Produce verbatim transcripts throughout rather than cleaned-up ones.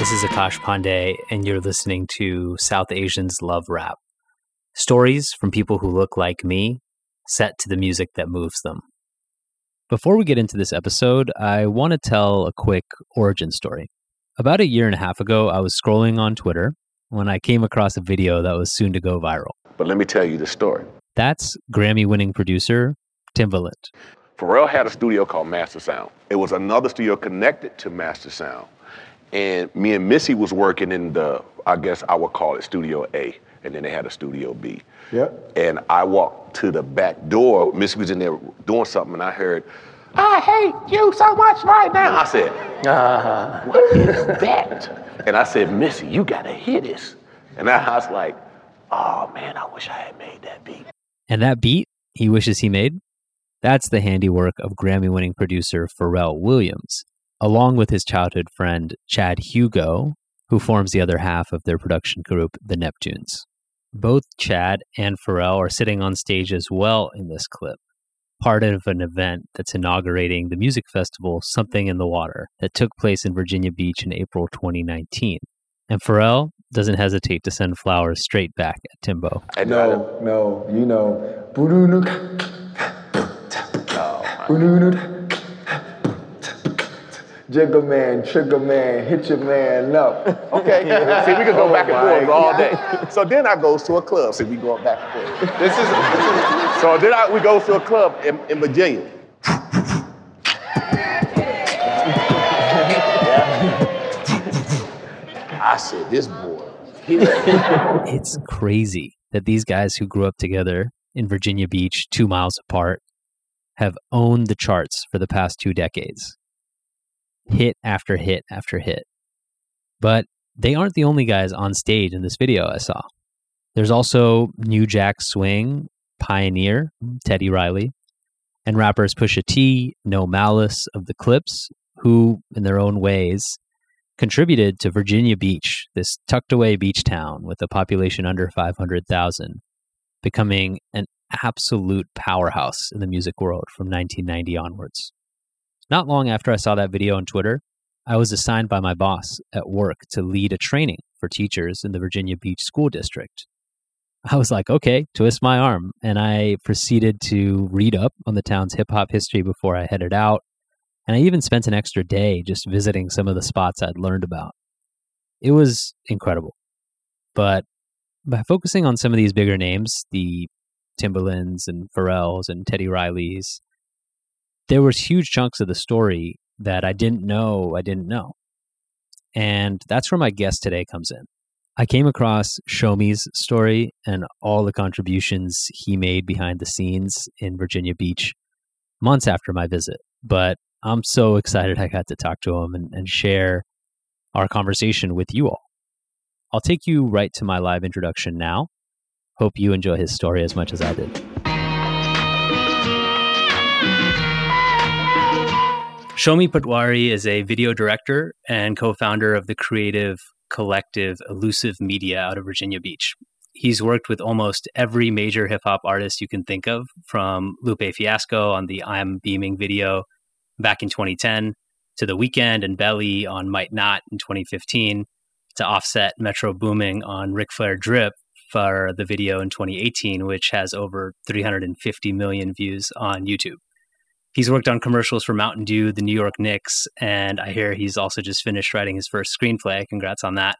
This is Akash Pandey, and you're listening to South Asians Love Rap. Stories from people who look like me, set to the music that moves them. Before we get into this episode, I want to tell a quick origin story. About a year and a half ago, I was scrolling on Twitter when I came across a video that was soon to go viral. But let me tell you the story. That's Grammy-winning producer Timbaland. Pharrell had a studio called Master Sound. It was another studio connected to Master Sound. And me and Missy was working in the, I guess I would call it Studio A. And then they had a Studio B. Yep. And I walked to the back door. Missy was in there doing something, and I heard, I hate you so much right now. And I said, uh, what is that? And I said, Missy, you got to hear this. And I was like, oh, man, I wish I had made that beat. And that beat he wishes he made, that's the handiwork of Grammy-winning producer Pharrell Williams, along with his childhood friend Chad Hugo, who forms the other half of their production group, The Neptunes. Both Chad and Pharrell are sitting on stage as well in this clip, part of an event that's inaugurating the music festival Something in the Water that took place in Virginia Beach in April twenty nineteen. And Pharrell doesn't hesitate to send flowers straight back at Timbo. No, no, you know. Oh, Jigga man, trigger man, hit your man up. No. Okay, see, we can go oh back and forth all day. So then I goes to a club. See, we going back and forth. This is, this is so then I, we goes to a club in, in Virginia. I said, this boy. It's crazy that these guys who grew up together in Virginia Beach, two miles apart, have owned the charts for the past two decades. Hit after hit after hit. But they aren't the only guys on stage in this video I saw. There's also New Jack Swing, pioneer Teddy Riley, and rappers Pusha T, No Malice of The Clipse, who, in their own ways, contributed to Virginia Beach, this tucked away beach town with a population under five hundred thousand, becoming an absolute powerhouse in the music world from nineteen ninety onwards. Not long after I saw that video on Twitter, I was assigned by my boss at work to lead a training for teachers in the Virginia Beach School District. I was like, okay, twist my arm. And I proceeded to read up on the town's hip-hop history before I headed out. And I even spent an extra day just visiting some of the spots I'd learned about. It was incredible. But by focusing on some of these bigger names, the Timbalands and Pharrells and Teddy Rileys, there was huge chunks of the story that I didn't know I didn't know. And that's where my guest today comes in. I came across Shomi's story and all the contributions he made behind the scenes in Virginia Beach months after my visit. But I'm so excited I got to talk to him and, and share our conversation with you all. I'll take you right to my live introduction now. Hope you enjoy his story as much as I did. Shomi Patwari is a video director and co-founder of the creative collective Elusive Media out of Virginia Beach. He's worked with almost every major hip-hop artist you can think of, from Lupe Fiasco on the I'm Beaming video back in twenty ten, to The Weeknd and Belly on Might Not in twenty fifteen, to Offset Metro Boomin on Ric Flair Drip for the video in twenty eighteen, which has over three hundred fifty million views on YouTube. He's worked on commercials for Mountain Dew, the New York Knicks, and I hear he's also just finished writing his first screenplay. Congrats on that.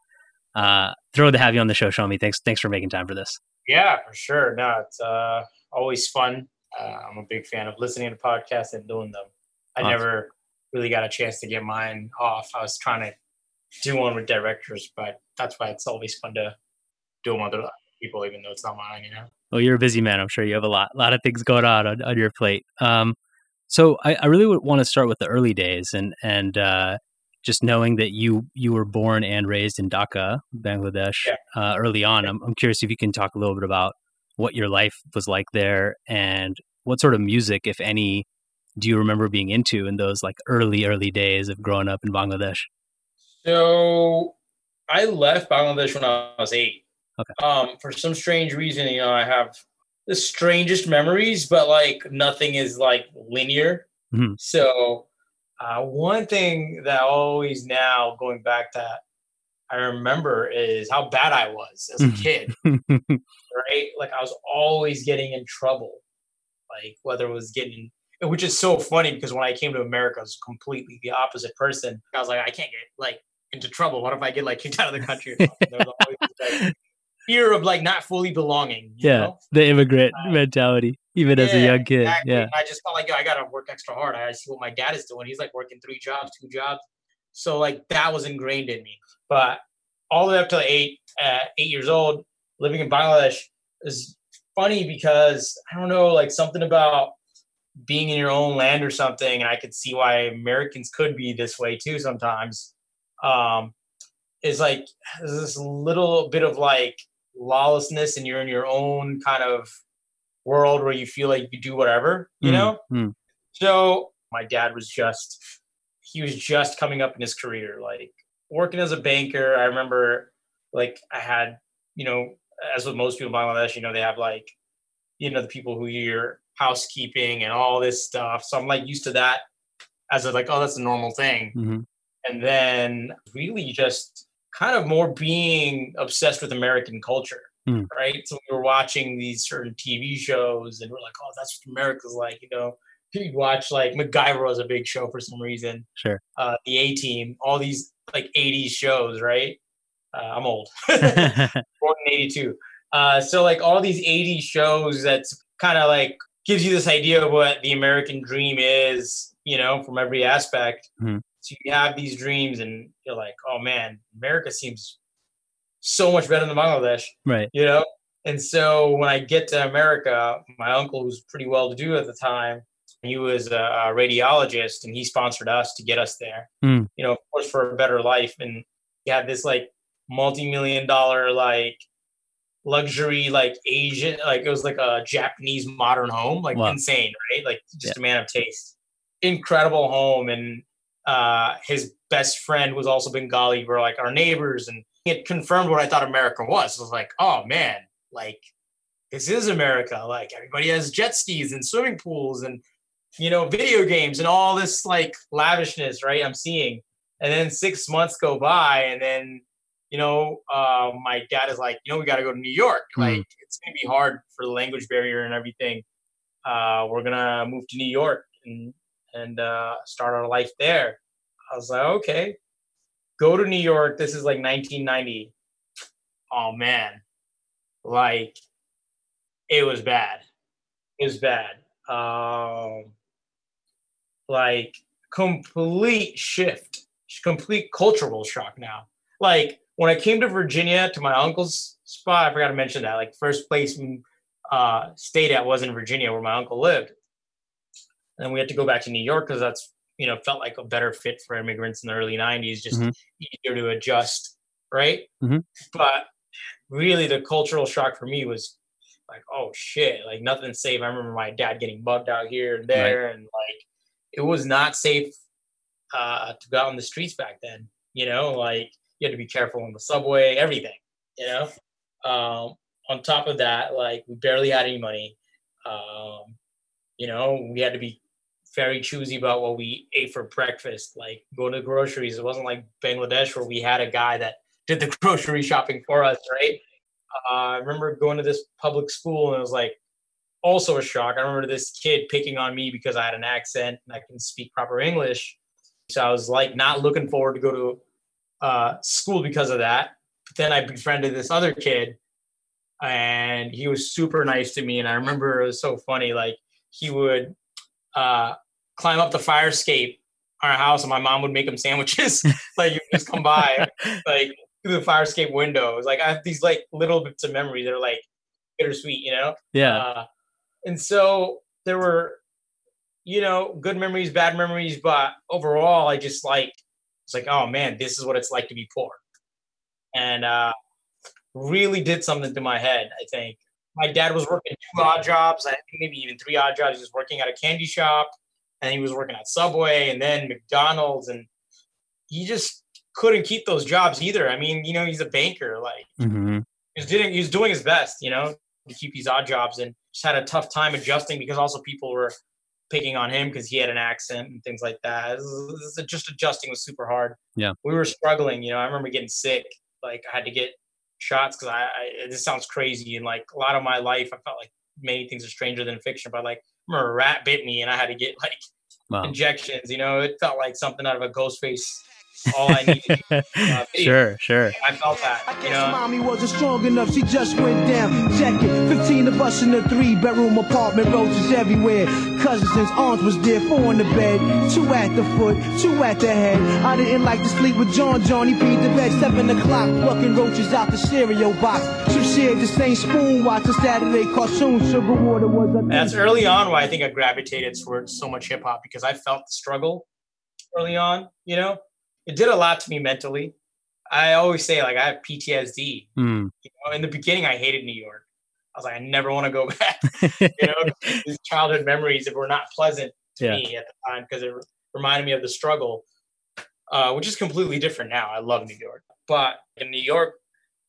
Uh, thrilled to have you on the show, Shomi. Thanks thanks for making time for this. Yeah, for sure. No, it's uh, always fun. Uh, I'm a big fan of listening to podcasts and doing them. I awesome. never really got a chance to get mine off. I was trying to do one with directors, but that's why it's always fun to do them with other people, even though it's not mine, you know? Well, you're a busy man. I'm sure you have a lot, a lot of things going on on, on your plate. Um, So I, I really would want to start with the early days and and uh, just knowing that you you were born and raised in Dhaka, Bangladesh, yeah. uh, early on. Yeah. I'm, I'm curious if you can talk a little bit about what your life was like there and what sort of music, if any, do you remember being into in those like early, early days of growing up in Bangladesh? So I left Bangladesh when I was eight. Okay. Um, for some strange reason, you know, I have the strangest memories, but like nothing is like linear. Mm-hmm. So uh, one thing that always now going back to I remember is how bad I was as a kid, right? Like I was always getting in trouble, like whether it was getting, which is so funny because when I came to America, I was completely the opposite person. I was like, I can't get like into trouble. What if I get like kicked out of the country? Or something? There was always like fear of like not fully belonging. You yeah. know? The immigrant uh, mentality, even yeah, as a young kid. Exactly. Yeah. And I just felt like, yo, I got to work extra hard. I see what my dad is doing. He's like working three jobs, two jobs. So like that was ingrained in me. But all the way up to eight, uh, eight years old, living in Bangladesh is funny because I don't know, like something about being in your own land or something. And I could see why Americans could be this way too sometimes. Um, is like there's this little bit of like lawlessness and you're in your own kind of world where you feel like you do whatever, you mm, know? Mm. So my dad was just, he was just coming up in his career, like working as a banker. I remember like I had, you know, as with most people in Bangladesh, you know, they have like, you know, the people who hear housekeeping and all this stuff. So I'm like used to that as a, like, oh, that's a normal thing. Mm-hmm. And then really just kind of more being obsessed with American culture. Mm. Right. So we were watching these certain T V shows and we're like, oh, that's what America's like, you know. You'd watch like MacGyver was a big show for some reason. Sure. Uh, the A-Team, all these like eighties shows, right? Uh, I'm old. Born in eighty-two. Uh, so like all these eighties shows that's kind of like gives you this idea of what the American dream is, you know, from every aspect. Mm-hmm. So you have these dreams and you're like, oh man, America seems so much better than Bangladesh. Right. You know? And so when I get to America, my uncle was pretty well-to-do at the time. He was a radiologist and he sponsored us to get us there, mm. you know, of course, for a better life. And he had this like multi-million dollar, like luxury, like Asian, like it was like a Japanese modern home, like wow. insane, right? Like just yeah. a man of taste, incredible home. And uh, his best friend was also Bengali. We're like our neighbors and it confirmed what I thought America was. I was like, oh man, like this is America. Like everybody has jet skis and swimming pools and, you know, video games and all this like lavishness, right? I'm seeing. And then six months go by and then, you know, uh, my dad is like, you know, we got to go to New York. Like, mm. it's going to be hard for the language barrier and everything. Uh, we're going to move to New York and, and uh, start our life there. I was like, okay, go to New York. This is like nineteen ninety. Oh, man. Like, it was bad. It was bad. Um, Like complete shift, complete cultural shock now. Like when I came to Virginia to my uncle's spot, I forgot to mention that. Like first place we uh, stayed at was in Virginia where my uncle lived. And then we had to go back to New York because that's, you know, felt like a better fit for immigrants in the early nineties, just mm-hmm. easier to adjust, right? Mm-hmm. But really the cultural shock for me was like, oh shit, like nothing's safe. I remember my dad getting bugged out here and there right. and like, it was not safe uh, to go out on the streets back then, you know, like you had to be careful on the subway, everything, you know, um, on top of that, like we barely had any money. Um, you know, we had to be very choosy about what we ate for breakfast, like go to the groceries. It wasn't like Bangladesh where we had a guy that did the grocery shopping for us. Right. Uh, I remember going to this public school and it was like, also a shock. I remember this kid picking on me because I had an accent and I can speak proper English. So I was like not looking forward to go to uh, school because of that. But then I befriended this other kid and he was super nice to me. And I remember it was so funny. Like he would uh, climb up the fire escape our house and my mom would make him sandwiches. Like you just come by like through the fire escape window. It was like I have these like little bits of memory that are like bittersweet, you know? Yeah. Uh, And so there were, you know, good memories, bad memories, but overall, I just like, it's like, oh man, this is what it's like to be poor. And uh, really did something to my head, I think. My dad was working two odd jobs, I think maybe even three odd jobs. He was working at a candy shop and he was working at Subway and then McDonald's. And he just couldn't keep those jobs either. I mean, you know, he's a banker, like mm-hmm. he was doing, he was doing his best, you know, to keep these odd jobs and just had a tough time adjusting because also people were picking on him because he had an accent and things like that. It was, it was just adjusting was super hard. Yeah. We were struggling, you know, I remember getting sick like I had to get shots because I, I this sounds crazy, and like a lot of my life I felt like many things are stranger than fiction, but like I remember a rat bit me and I had to get like wow. injections, you know. It felt like something out of a Ghostface. All I needed. Uh, sure, sure. I felt that. I guess know? Mommy wasn't strong enough. She just went down. Check it. Fifteen of us in a three-bedroom apartment. Roaches everywhere. Cousins and aunts was there. Four in the bed. Two at the foot. Two at the head. I didn't like to sleep with John. Johnny beat the bed. Seven o'clock. Plucking roaches out the cereal box. Some shared the same spoon. Watch a Saturday cartoon. Sugar water was a... That's early on why I think I gravitated towards so much hip-hop, because I felt the struggle early on, you know? It did a lot to me mentally. I always say, like, I have P T S D. Mm. You know, in the beginning, I hated New York. I was like, I never want to go back. You know, these childhood memories that were not pleasant to yeah. me at the time, because it re- reminded me of the struggle, uh, which is completely different now. I love New York. But in New York,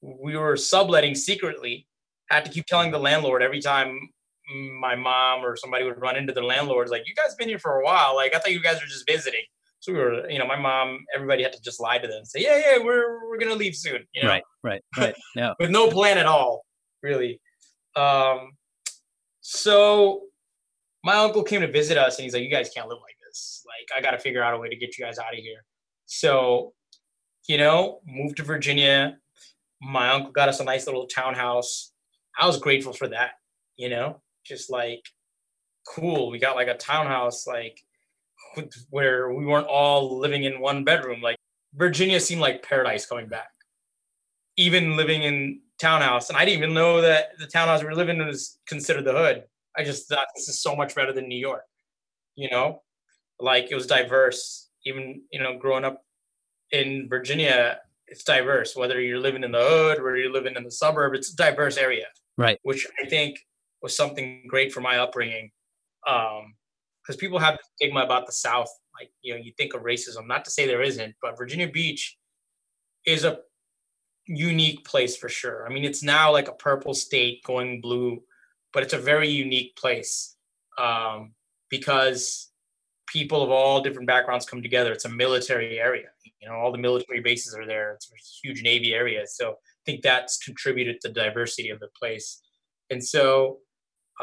we were subletting secretly. I had to keep telling the landlord every time my mom or somebody would run into the landlord, like, you guys been here for a while. Like, I thought you guys were just visiting. So we were, you know, my mom, everybody had to just lie to them and say, yeah, yeah, we're we're going to leave soon. You know? Right, right, right. Yeah. With no plan at all, really. Um, so my uncle came to visit us and he's like, you guys can't live like this. Like, I got to figure out a way to get you guys out of here. So, you know, moved to Virginia. My uncle got us a nice little townhouse. I was grateful for that, you know, just like, cool. We got like a townhouse, like, where we weren't all living in one bedroom. Like Virginia seemed like paradise coming back, even living in townhouse. And I didn't even know that the townhouse we were living in was considered the hood. I just thought this is so much better than New York, you know, like it was diverse. Even, you know, growing up in Virginia, it's diverse, whether you're living in the hood or you're living in the suburb, it's a diverse area. Right. Which I think was something great for my upbringing. Um, Because people have the stigma about the South. Like, you know, you think of racism. Not to say there isn't, but Virginia Beach is a unique place for sure. I mean, it's now like a purple state going blue, but it's a very unique place um, because people of all different backgrounds come together. It's a military area. You know, all the military bases are there. It's a huge Navy area. So I think that's contributed to the diversity of the place. And so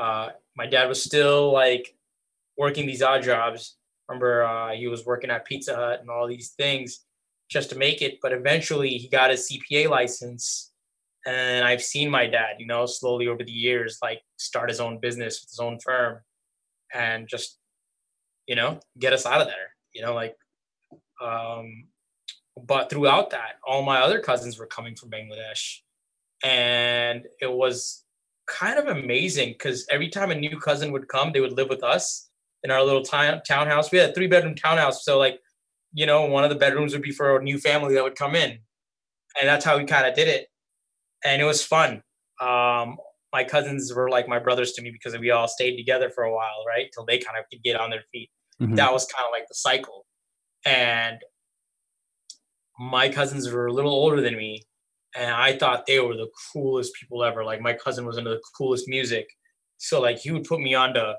uh, my dad was still like, working these odd jobs. Remember, uh, he was working at Pizza Hut and all these things just to make it. But eventually he got his C P A license. And I've seen my dad, you know, slowly over the years, like start his own business with his own firm and just, you know, get us out of there, you know, like, um, but throughout that, all my other cousins were coming from Bangladesh. And it was kind of amazing because every time a new cousin would come, they would live with us. In our little town, townhouse, we had a three bedroom townhouse. So like, you know, one of the bedrooms would be for a new family that would come in. And that's how we kind of did it. And it was fun. Um, my cousins were like my brothers to me because we all stayed together for a while, right? Till they kind of could get on their feet. Mm-hmm. That was kind of like the cycle. And my cousins were a little older than me. And I thought they were the coolest people ever. Like my cousin was into the coolest music. So like he would put me on to...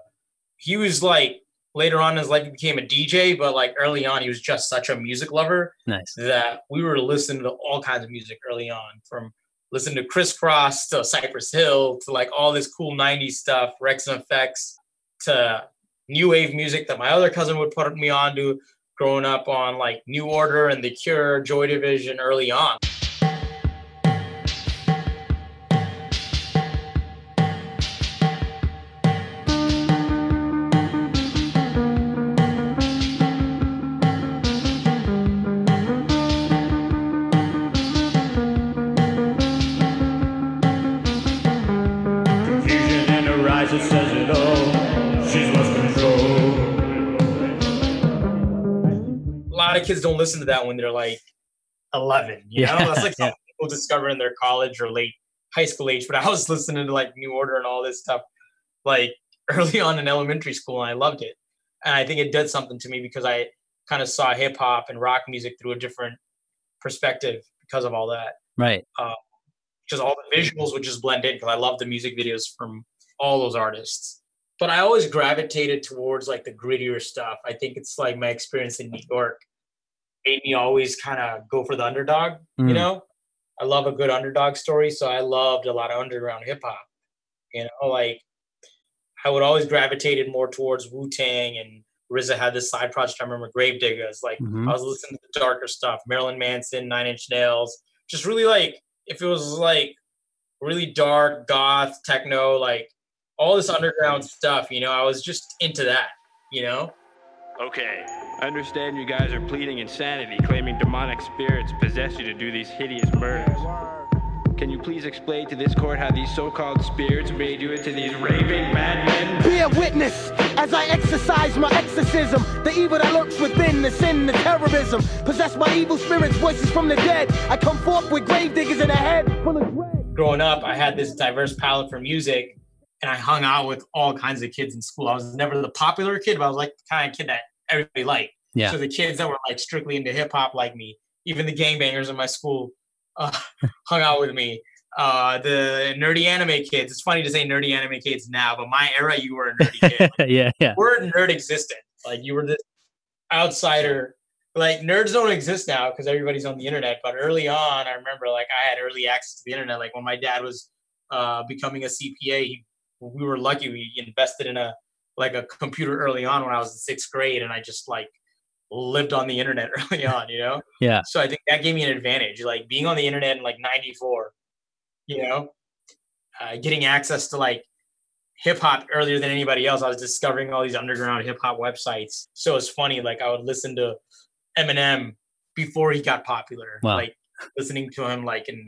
He was like, later on in his life, he became a D J, but like early on, he was just such a music lover nice. That we were listening to all kinds of music early on, from listening to Criss Cross to Cypress Hill to like all this cool nineties stuff, Rex and Effects to new wave music that my other cousin would put me on to growing up on like New Order and The Cure, Joy Division early on. Kids don't listen to that when they're like eleven, you know? Yeah, that's like something yeah. people discover in their college or late high school age. But I was listening to like New Order and all this stuff like early on in elementary school, and I loved it. And I think it did something to me because I kind of saw hip hop and rock music through a different perspective because of all that. Right. Um, just all the visuals would just blend in because I love the music videos from all those artists. But I always gravitated towards like the grittier stuff. I think it's like my experience in New York made me always kind of go for the underdog, mm. you know? I love a good underdog story. So I loved a lot of underground hip hop, you know, like I would always gravitated more towards Wu-Tang, and R Z A had this side project. I remember Gravediggers. Like mm-hmm. I was listening to the darker stuff, Marilyn Manson, Nine Inch Nails, just really like, if it was like really dark, goth, techno, like all this underground stuff, you know, I was just into that, you know? Okay, I understand you guys are pleading insanity, claiming demonic spirits possess you to do these hideous murders. Can you please explain to this court how these so-called spirits made you into these raving madmen? Be a witness as I exercise my exorcism. The evil that lurks within, the sin, the terrorism. Possessed by evil spirits, voices from the dead. I come forth with grave diggers in a head full of dread. Growing up, I had this diverse palette for music, and I hung out with all kinds of kids in school. I was never the popular kid, but I was like the kind of kid that everybody liked. Yeah. So the kids that were like strictly into hip-hop like me, even the gangbangers in my school, Uh, hung out with me. Uh, the nerdy anime kids. It's funny to say nerdy anime kids now, but my era, you were a nerdy kid. Like, yeah, yeah. We're nerd existent. Like you were this outsider. Like nerds don't exist now because everybody's on the internet. But early on, I remember like I had early access to the internet. Like when my dad was uh, becoming a C P A, he, we were lucky. We invested in a like a computer early on when I was in sixth grade, and I just like. lived on the internet early on, you know? Yeah. So I think that gave me an advantage, like being on the internet in like ninety-four, you know, uh, getting access to like hip hop earlier than anybody else. I was discovering all these underground hip hop websites. So it's funny, like I would listen to Eminem before he got popular, wow. like listening to him like in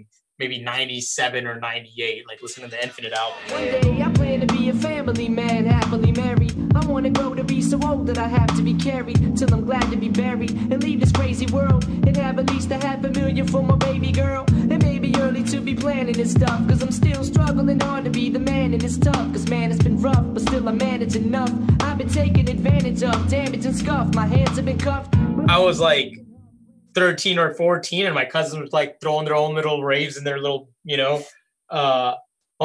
maybe ninety-seven or ninety-eight, like listening to the Infinite album. One day I plan to be a family man, happily married. I want to grow to be so old that I have to be carried till I'm glad to be buried and leave this crazy world and have at least a half a million for my baby girl. It may be early to be planning this stuff because I'm still struggling hard to be the man, and it's tough because man, it's been rough, but still I manage enough. I've been taken advantage of, damaged and scuffed. My hands have been cuffed. I was like thirteen or fourteen, and my cousins was like throwing their own little raves in their little, you know, uh,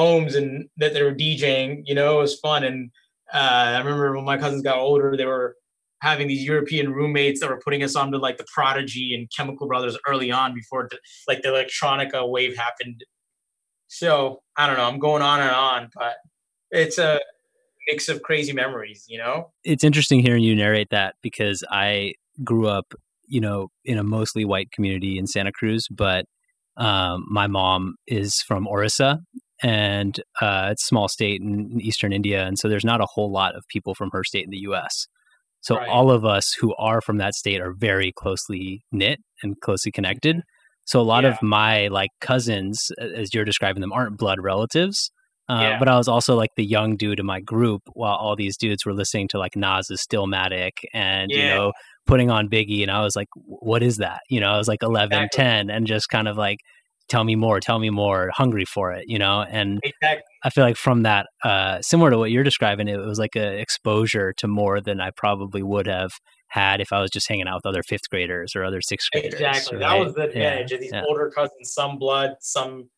homes, and that they were DJing, you know, it was fun. And Uh, I remember when my cousins got older, they were having these European roommates that were putting us on to like the Prodigy and Chemical Brothers early on before the, like the electronica wave happened. So I don't know, I'm going on and on, but it's a mix of crazy memories, you know? It's interesting hearing you narrate that because I grew up, you know, in a mostly white community in Santa Cruz, but um, my mom is from Orissa. And uh, it's a small state in eastern India. And so there's not a whole lot of people from her state in the U S. So right. all of us who are from that state are very closely knit and closely connected. So a lot yeah. of my like cousins, as you're describing them, aren't blood relatives. Uh, yeah. But I was also like the young dude in my group while all these dudes were listening to like Nas's Stillmatic and, yeah. you know, putting on Biggie. And I was like, what is that? You know, I was like eleven, exactly. ten, and just kind of like, tell me more, tell me more, hungry for it, you know? And exactly. I feel like from that, uh, similar to what you're describing, it was like an exposure to more than I probably would have had if I was just hanging out with other fifth graders or other sixth graders. Exactly. Right? That was the advantage yeah. of these yeah. older cousins, some blood, some,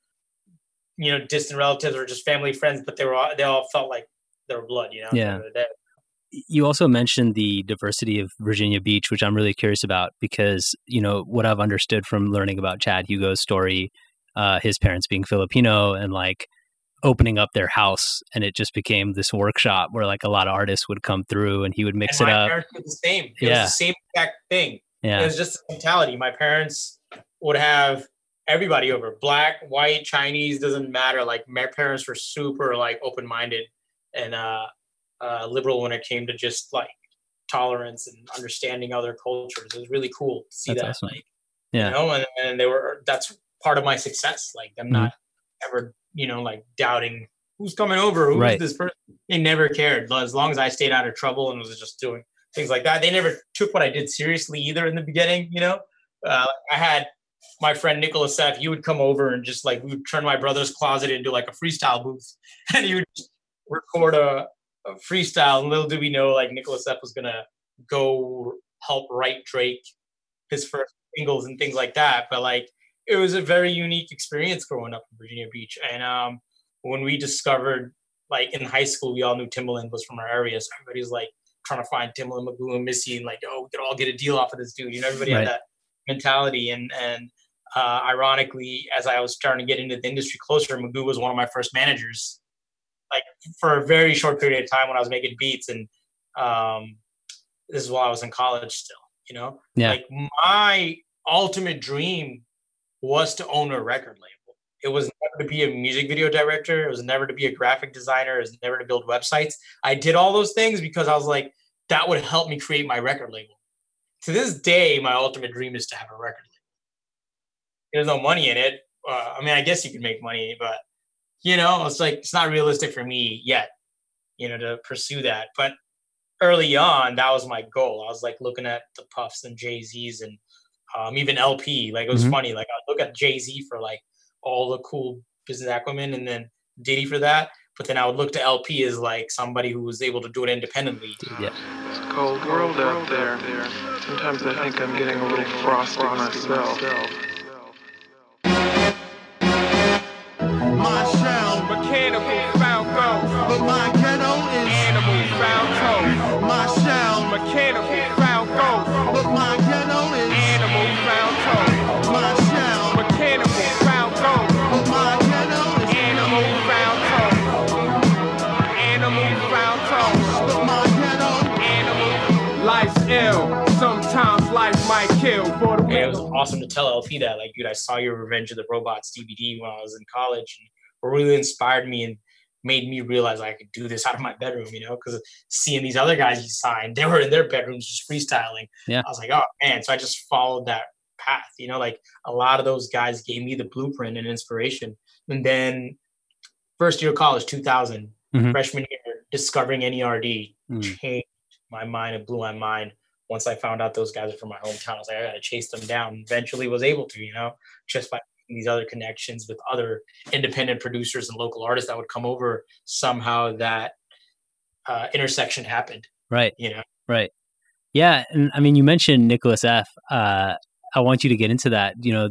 you know, distant relatives or just family friends, but they were all, they all felt like they were blood, you know? Yeah. You also mentioned the diversity of Virginia Beach, which I'm really curious about because, you know, what I've understood from learning about Chad Hugo's story, uh, his parents being Filipino and like opening up their house, and it just became this workshop where like a lot of artists would come through and he would mix and it my up. Parents did the same. It yeah. was the same exact thing. Yeah. It was just the mentality. My parents would have everybody over, black, white, Chinese, doesn't matter. Like my parents were super like open-minded and, uh, Uh, liberal when it came to just like tolerance and understanding other cultures. It was really cool to see that's that. Awesome. Like, yeah. you know, and, and they were, that's part of my success. Like I'm mm-hmm. not ever, you know, like doubting who's coming over, who's right. this person. They never cared. As long as I stayed out of trouble and was just doing things like that. They never took what I did seriously either in the beginning, you know, uh, I had my friend Nicholas F., he would come over and just like, we would turn my brother's closet into like a freestyle booth, and he would just record a, freestyle, and little did we know, like Nicholas F. was gonna go help write Drake his first singles and things like that. But like, it was a very unique experience growing up in Virginia Beach. And um, when we discovered, like in high school, we all knew Timbaland was from our area, so everybody was like trying to find Timbaland, Magoo, and Missy, and like, oh, we could all get a deal off of this dude. You know, everybody right. had that mentality, and and Uh, ironically, as I was starting to get into the industry closer, Magoo was one of my first managers, like for a very short period of time when I was making beats. And um, this is while I was in college still, you know, yeah. Like my ultimate dream was to own a record label. It was never to be a music video director. It was never to be a graphic designer. It was never to build websites. I did all those things because I was like, that would help me create my record label. To this day, my ultimate dream is to have a record label. There's no money in it. Uh, I mean, I guess you could make money, but, you know, it's like, it's not realistic for me yet, you know, to pursue that. But early on, that was my goal. I was like looking at the Puffs and Jay-Z's and um, even L P. Like, it was mm-hmm. funny. Like, I look at Jay-Z for like all the cool business acumen and then Diddy for that. But then I would look to L P as like somebody who was able to do it independently. Yeah. It's a cold world out there. Sometimes I think I'm getting a little frosty myself. My sound, mechanical Falco, but my ghetto is animal Falco. My sound, mechanical Falco, but my ghetto is animal Falco. My sound, mechanical Falco, but my ghetto is animal Falco. Animal Falco, but my ghetto, animal. Life's ill. Sometimes life might kill. For the yeah, it was awesome to tell L P that, like, dude, I saw your Revenge of the Robots D V D when I was in college, and it really inspired me and made me realize I could do this out of my bedroom, you know, because seeing these other guys you signed, they were in their bedrooms just freestyling. Yeah. I was like, oh man, so I just followed that path, you know, like a lot of those guys gave me the blueprint and inspiration. And then first year of college, two thousand, mm-hmm. freshman year, discovering N E R D mm. changed my mind. It blew my mind. Once I found out those guys are from my hometown, I was like, I got to chase them down. Eventually was able to, you know, just by these other connections with other independent producers and local artists that would come over. Somehow that uh, intersection happened. Right. You know? Right. Yeah. And I mean, you mentioned Nicholas F. Uh, I want you to get into that, you know,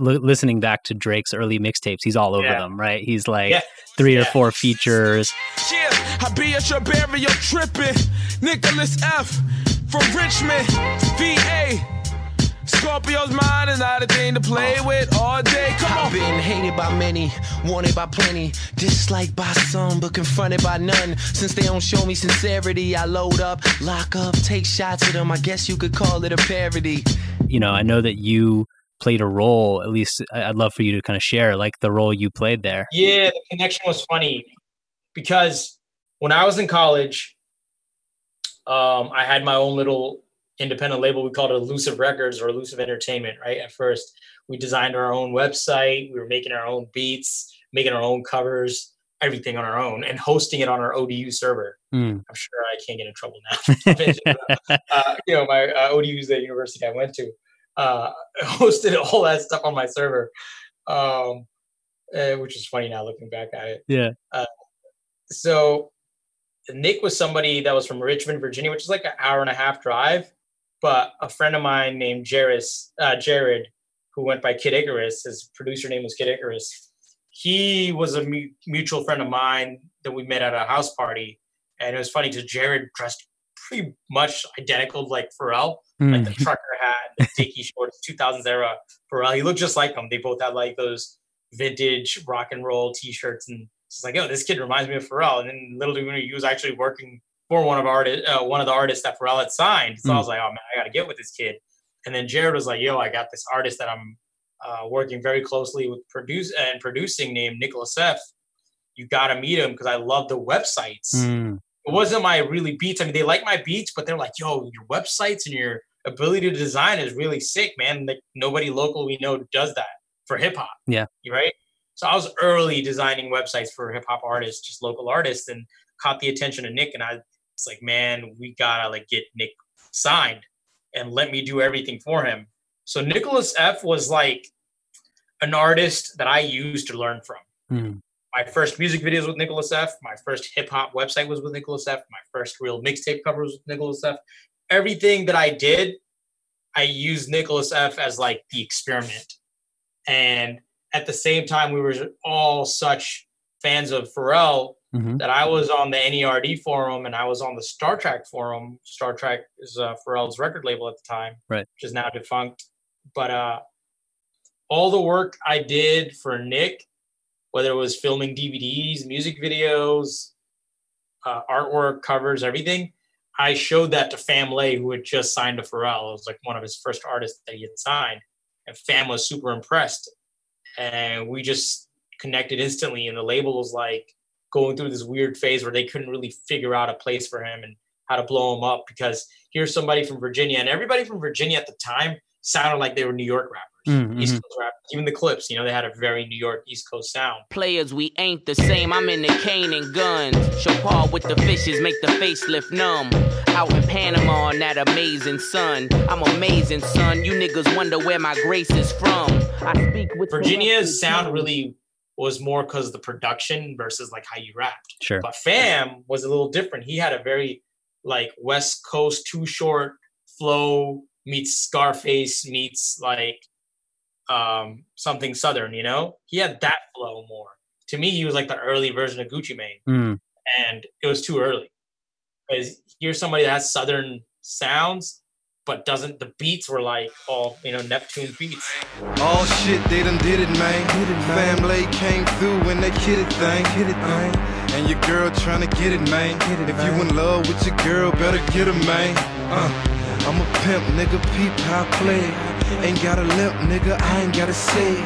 listening back to Drake's early mixtapes, he's all over yeah. them, right? He's like yeah. three yeah. or four features. Yeah, I be at your burial tripping. Nicholas F. From Richmond, V A, Scorpio's mine is not a thing to play with all day. Come on. I've been hated by many, wanted by plenty, disliked by some, but confronted by none. Since they don't show me sincerity, I load up, lock up, take shots at them. I guess you could call it a parody. You know, I know that you played a role, at least I'd love for you to kind of share, like the role you played there. Yeah, the connection was funny because when I was in college, Um, I had my own little independent label. We called it Elusive Records or Elusive Entertainment, right? At first, we designed our own website. We were making our own beats, making our own covers, everything on our own, and hosting it on our O D U server. Mm. I'm sure I can't get in trouble now. uh, you know, my uh, O D U is the university I went to. Uh, hosted all that stuff on my server, um, uh, which is funny now looking back at it. Yeah. Uh, so... Nick was somebody that was from Richmond, Virginia, which is like an hour and a half drive. But a friend of mine named Jaris, uh, Jared, who went by Kid Icarus, his producer name was Kid Icarus. He was a mu- mutual friend of mine that we met at a house party. And it was funny because Jared dressed pretty much identical like Pharrell, mm. like the trucker hat, the dicky shorts, two thousands era Pharrell. He looked just like him. They both had like those vintage rock and roll T-shirts and it's like, oh, this kid reminds me of Pharrell. And then little did we know he was actually working for one of our, uh, one of the artists that Pharrell had signed. So mm. I was like, oh, man, I got to get with this kid. And then Jared was like, yo, I got this artist that I'm uh, working very closely with produce and producing named Nicholas F. You got to meet him because I love the websites. Mm. It wasn't my really beats. I mean, they like my beats, but they're like, yo, your websites and your ability to design is really sick, man. Like nobody local we know does that for hip hop. Yeah. Right? So I was early designing websites for hip hop artists, just local artists, and caught the attention of Nick. And I was like, man, we gotta like get Nick signed and let me do everything for him. So Nicholas F was like an artist that I used to learn from. Mm. My first music videos with Nicholas F, my first hip hop website was with Nicholas F, my first real mixtape cover was with Nicholas F. Everything that I did, I used Nicholas F as like the experiment. And at the same time, we were all such fans of Pharrell mm-hmm. that I was on the N E R D forum and I was on the Star Trak forum. Star Trak is uh, Pharrell's record label at the time, right, which is now defunct. But uh, all the work I did for Nick, whether it was filming D V Ds, music videos, uh, artwork, covers, everything, I showed that to Fam Lay, who had just signed to Pharrell. It was like one of his first artists that he had signed. And Fam was super impressed. And we just connected instantly. And the label was like going through this weird phase where they couldn't really figure out a place for him and how to blow him up, because here's somebody from Virginia. And everybody from Virginia at the time sounded like they were New York rappers, mm-hmm. East Coast rappers. Even the Clipse, you know, they had a very New York East Coast sound. Players, we ain't the same. I'm in the cane and guns. Chopard with the fishes, make the facelift numb. Out in Panama on that amazing sun. I'm amazing, son. You niggas wonder where my grace is from. I speak with Virginia's sound really was more because of the production versus like how you rapped. Sure. But Fam was a little different. He had a very like West Coast Too Short flow meets Scarface meets like um, something Southern, you know? He had that flow more. To me, he was like the early version of Gucci Mane. Mm. And it was too early. Because here's somebody that has Southern sounds, but doesn't, the beats were like all, you know, Neptune beats. All shit, they done did it, man. Fam Lay came through when they kid it thing. Hit it, man. And your girl trying to get it, man. If you in love with your girl, better get her, man. Uh, I'm a pimp, nigga, peep how I play. Ain't got a limp, nigga, I ain't gotta say.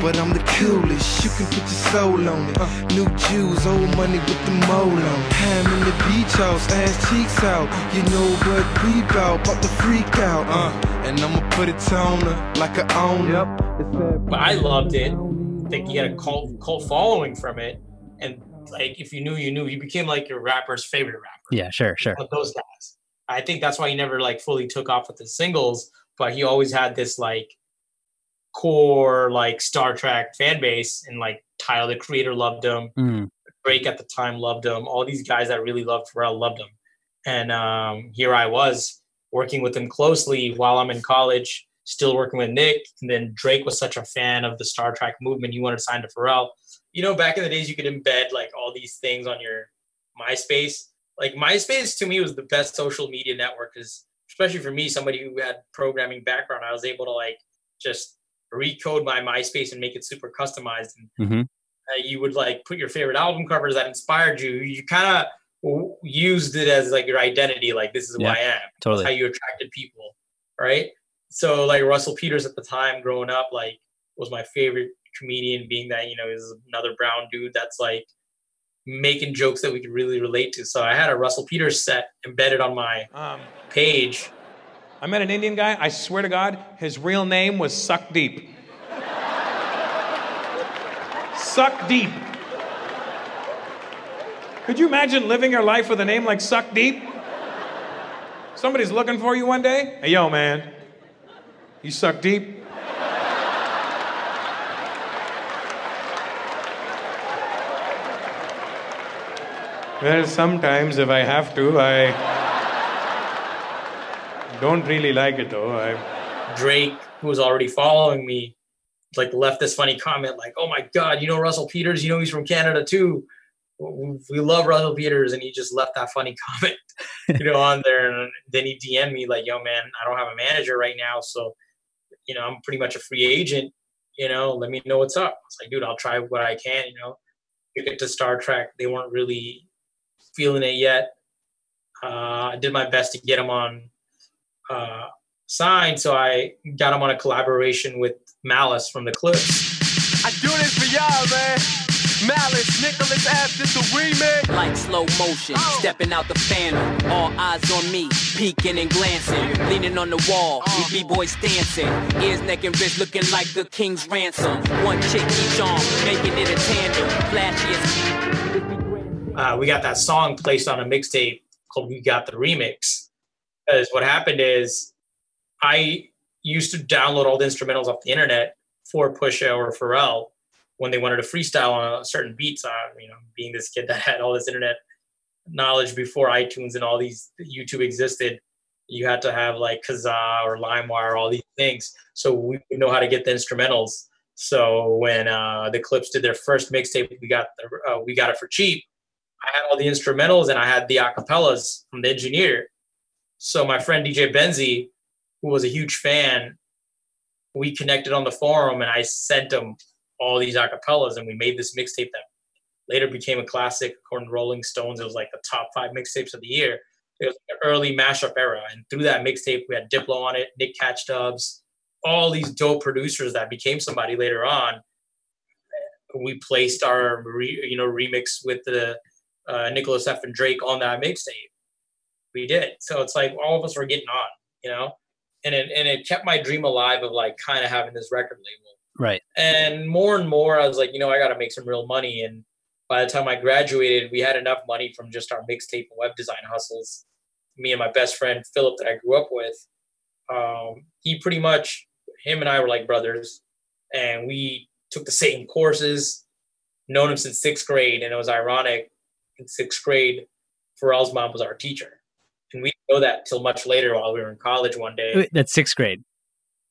But I'm the coolest, you can put your soul on it. Uh, new Jews, old money with the mole on. Time in the beach house, ass cheeks out. You know what we bout, bout to freak out. Uh, and I'ma put it on her like I own it. But I loved it. I think he had a cult, cult following from it. And like, if you knew, you knew. You became like your rapper's favorite rapper. Yeah, sure, sure. But those guys, I think that's why he never like fully took off with his singles, but he always had this like core like Star Trak fan base, and like Tyler the Creator loved him, mm. Drake at the time loved him, all these guys that really loved Pharrell loved him, and um, here I was working with him closely while I'm in college, still working with Nick, and then Drake was such a fan of the Star Trak movement, he wanted to sign to Pharrell. You know, back in the days, you could embed like all these things on your MySpace. Like MySpace to me was the best social media network, because especially for me, somebody who had programming background, I was able to like just recode my MySpace and make it super customized. And mm-hmm. uh, you would like put your favorite album covers that inspired you. You kind of w- used it as like your identity. Like, this is who yeah, I am. Totally. That's how you attracted people. Right. So like Russell Peters at the time growing up, like was my favorite comedian, being that, you know, is another brown dude that's like making jokes that we could really relate to. So I had a Russell Peters set embedded on my um, page. I met an Indian guy, I swear to God, his real name was Suck Deep. Suck Deep. Could you imagine living your life with a name like Suck Deep? Somebody's looking for you one day. Hey, yo, man, you suck deep? Well, sometimes if I have to, I don't really like it, though. I... Drake, who was already following me, like left this funny comment like, oh, my God, you know Russell Peters? You know he's from Canada, too. We love Russell Peters. And he just left that funny comment, you know, on there. And then he D M'd me like, yo, man, I don't have a manager right now. So, you know, I'm pretty much a free agent. You know, let me know what's up. It's like, dude, I'll try what I can, you know. You get to Star Trak. They weren't really feeling it yet. Uh, I did my best to get him on uh, signed, so I got him on a collaboration with Malice from The Clipse. I do this for y'all, man. Malice, Nicholas F., this a remix. Like slow motion, oh. Stepping out the phantom. All eyes on me, peeking and glancing. Leaning on the wall, oh. We b-boys dancing. Ears, neck, and wrist looking like the king's ransom. One chick each arm, making it a tandem. Flashy as... Uh, we got that song placed on a mixtape called We Got the Remix. Because what happened is I used to download all the instrumentals off the internet for Pusha or Pharrell when they wanted to freestyle on a certain beats. Uh, you know, being this kid that had all this internet knowledge before iTunes and all these YouTube existed, you had to have like Kazaa or LimeWire, all these things. So we would know how to get the instrumentals. So when uh, the Clipse did their first mixtape, we got the, uh, we got it for cheap. I had all the instrumentals and I had the acapellas from the engineer. So my friend D J Benzi, who was a huge fan, we connected on the forum, and I sent him all these acapellas, and we made this mixtape that later became a classic. According to Rolling Stones, it was like the top five mixtapes of the year. It was the early mashup era, and through that mixtape, we had Diplo on it, Nick Catch Dubs, all these dope producers that became somebody later on. We placed our re, you know remix with the uh, Nicholas F. and Drake on that mixtape. We did, so it's like all of us were getting on, you know, and it, and it kept my dream alive of like kind of having this record label. Right. And more and more, I was like, you know, I got to make some real money. And by the time I graduated, we had enough money from just our mixtape and web design hustles. Me and my best friend, Philip, that I grew up with, um, he pretty much, him and I were like brothers, and we took the same courses, known him since sixth grade. And it was ironic, in sixth grade, Pharrell's mom was our teacher. And we didn't know that till much later while we were in college one day. That's sixth grade.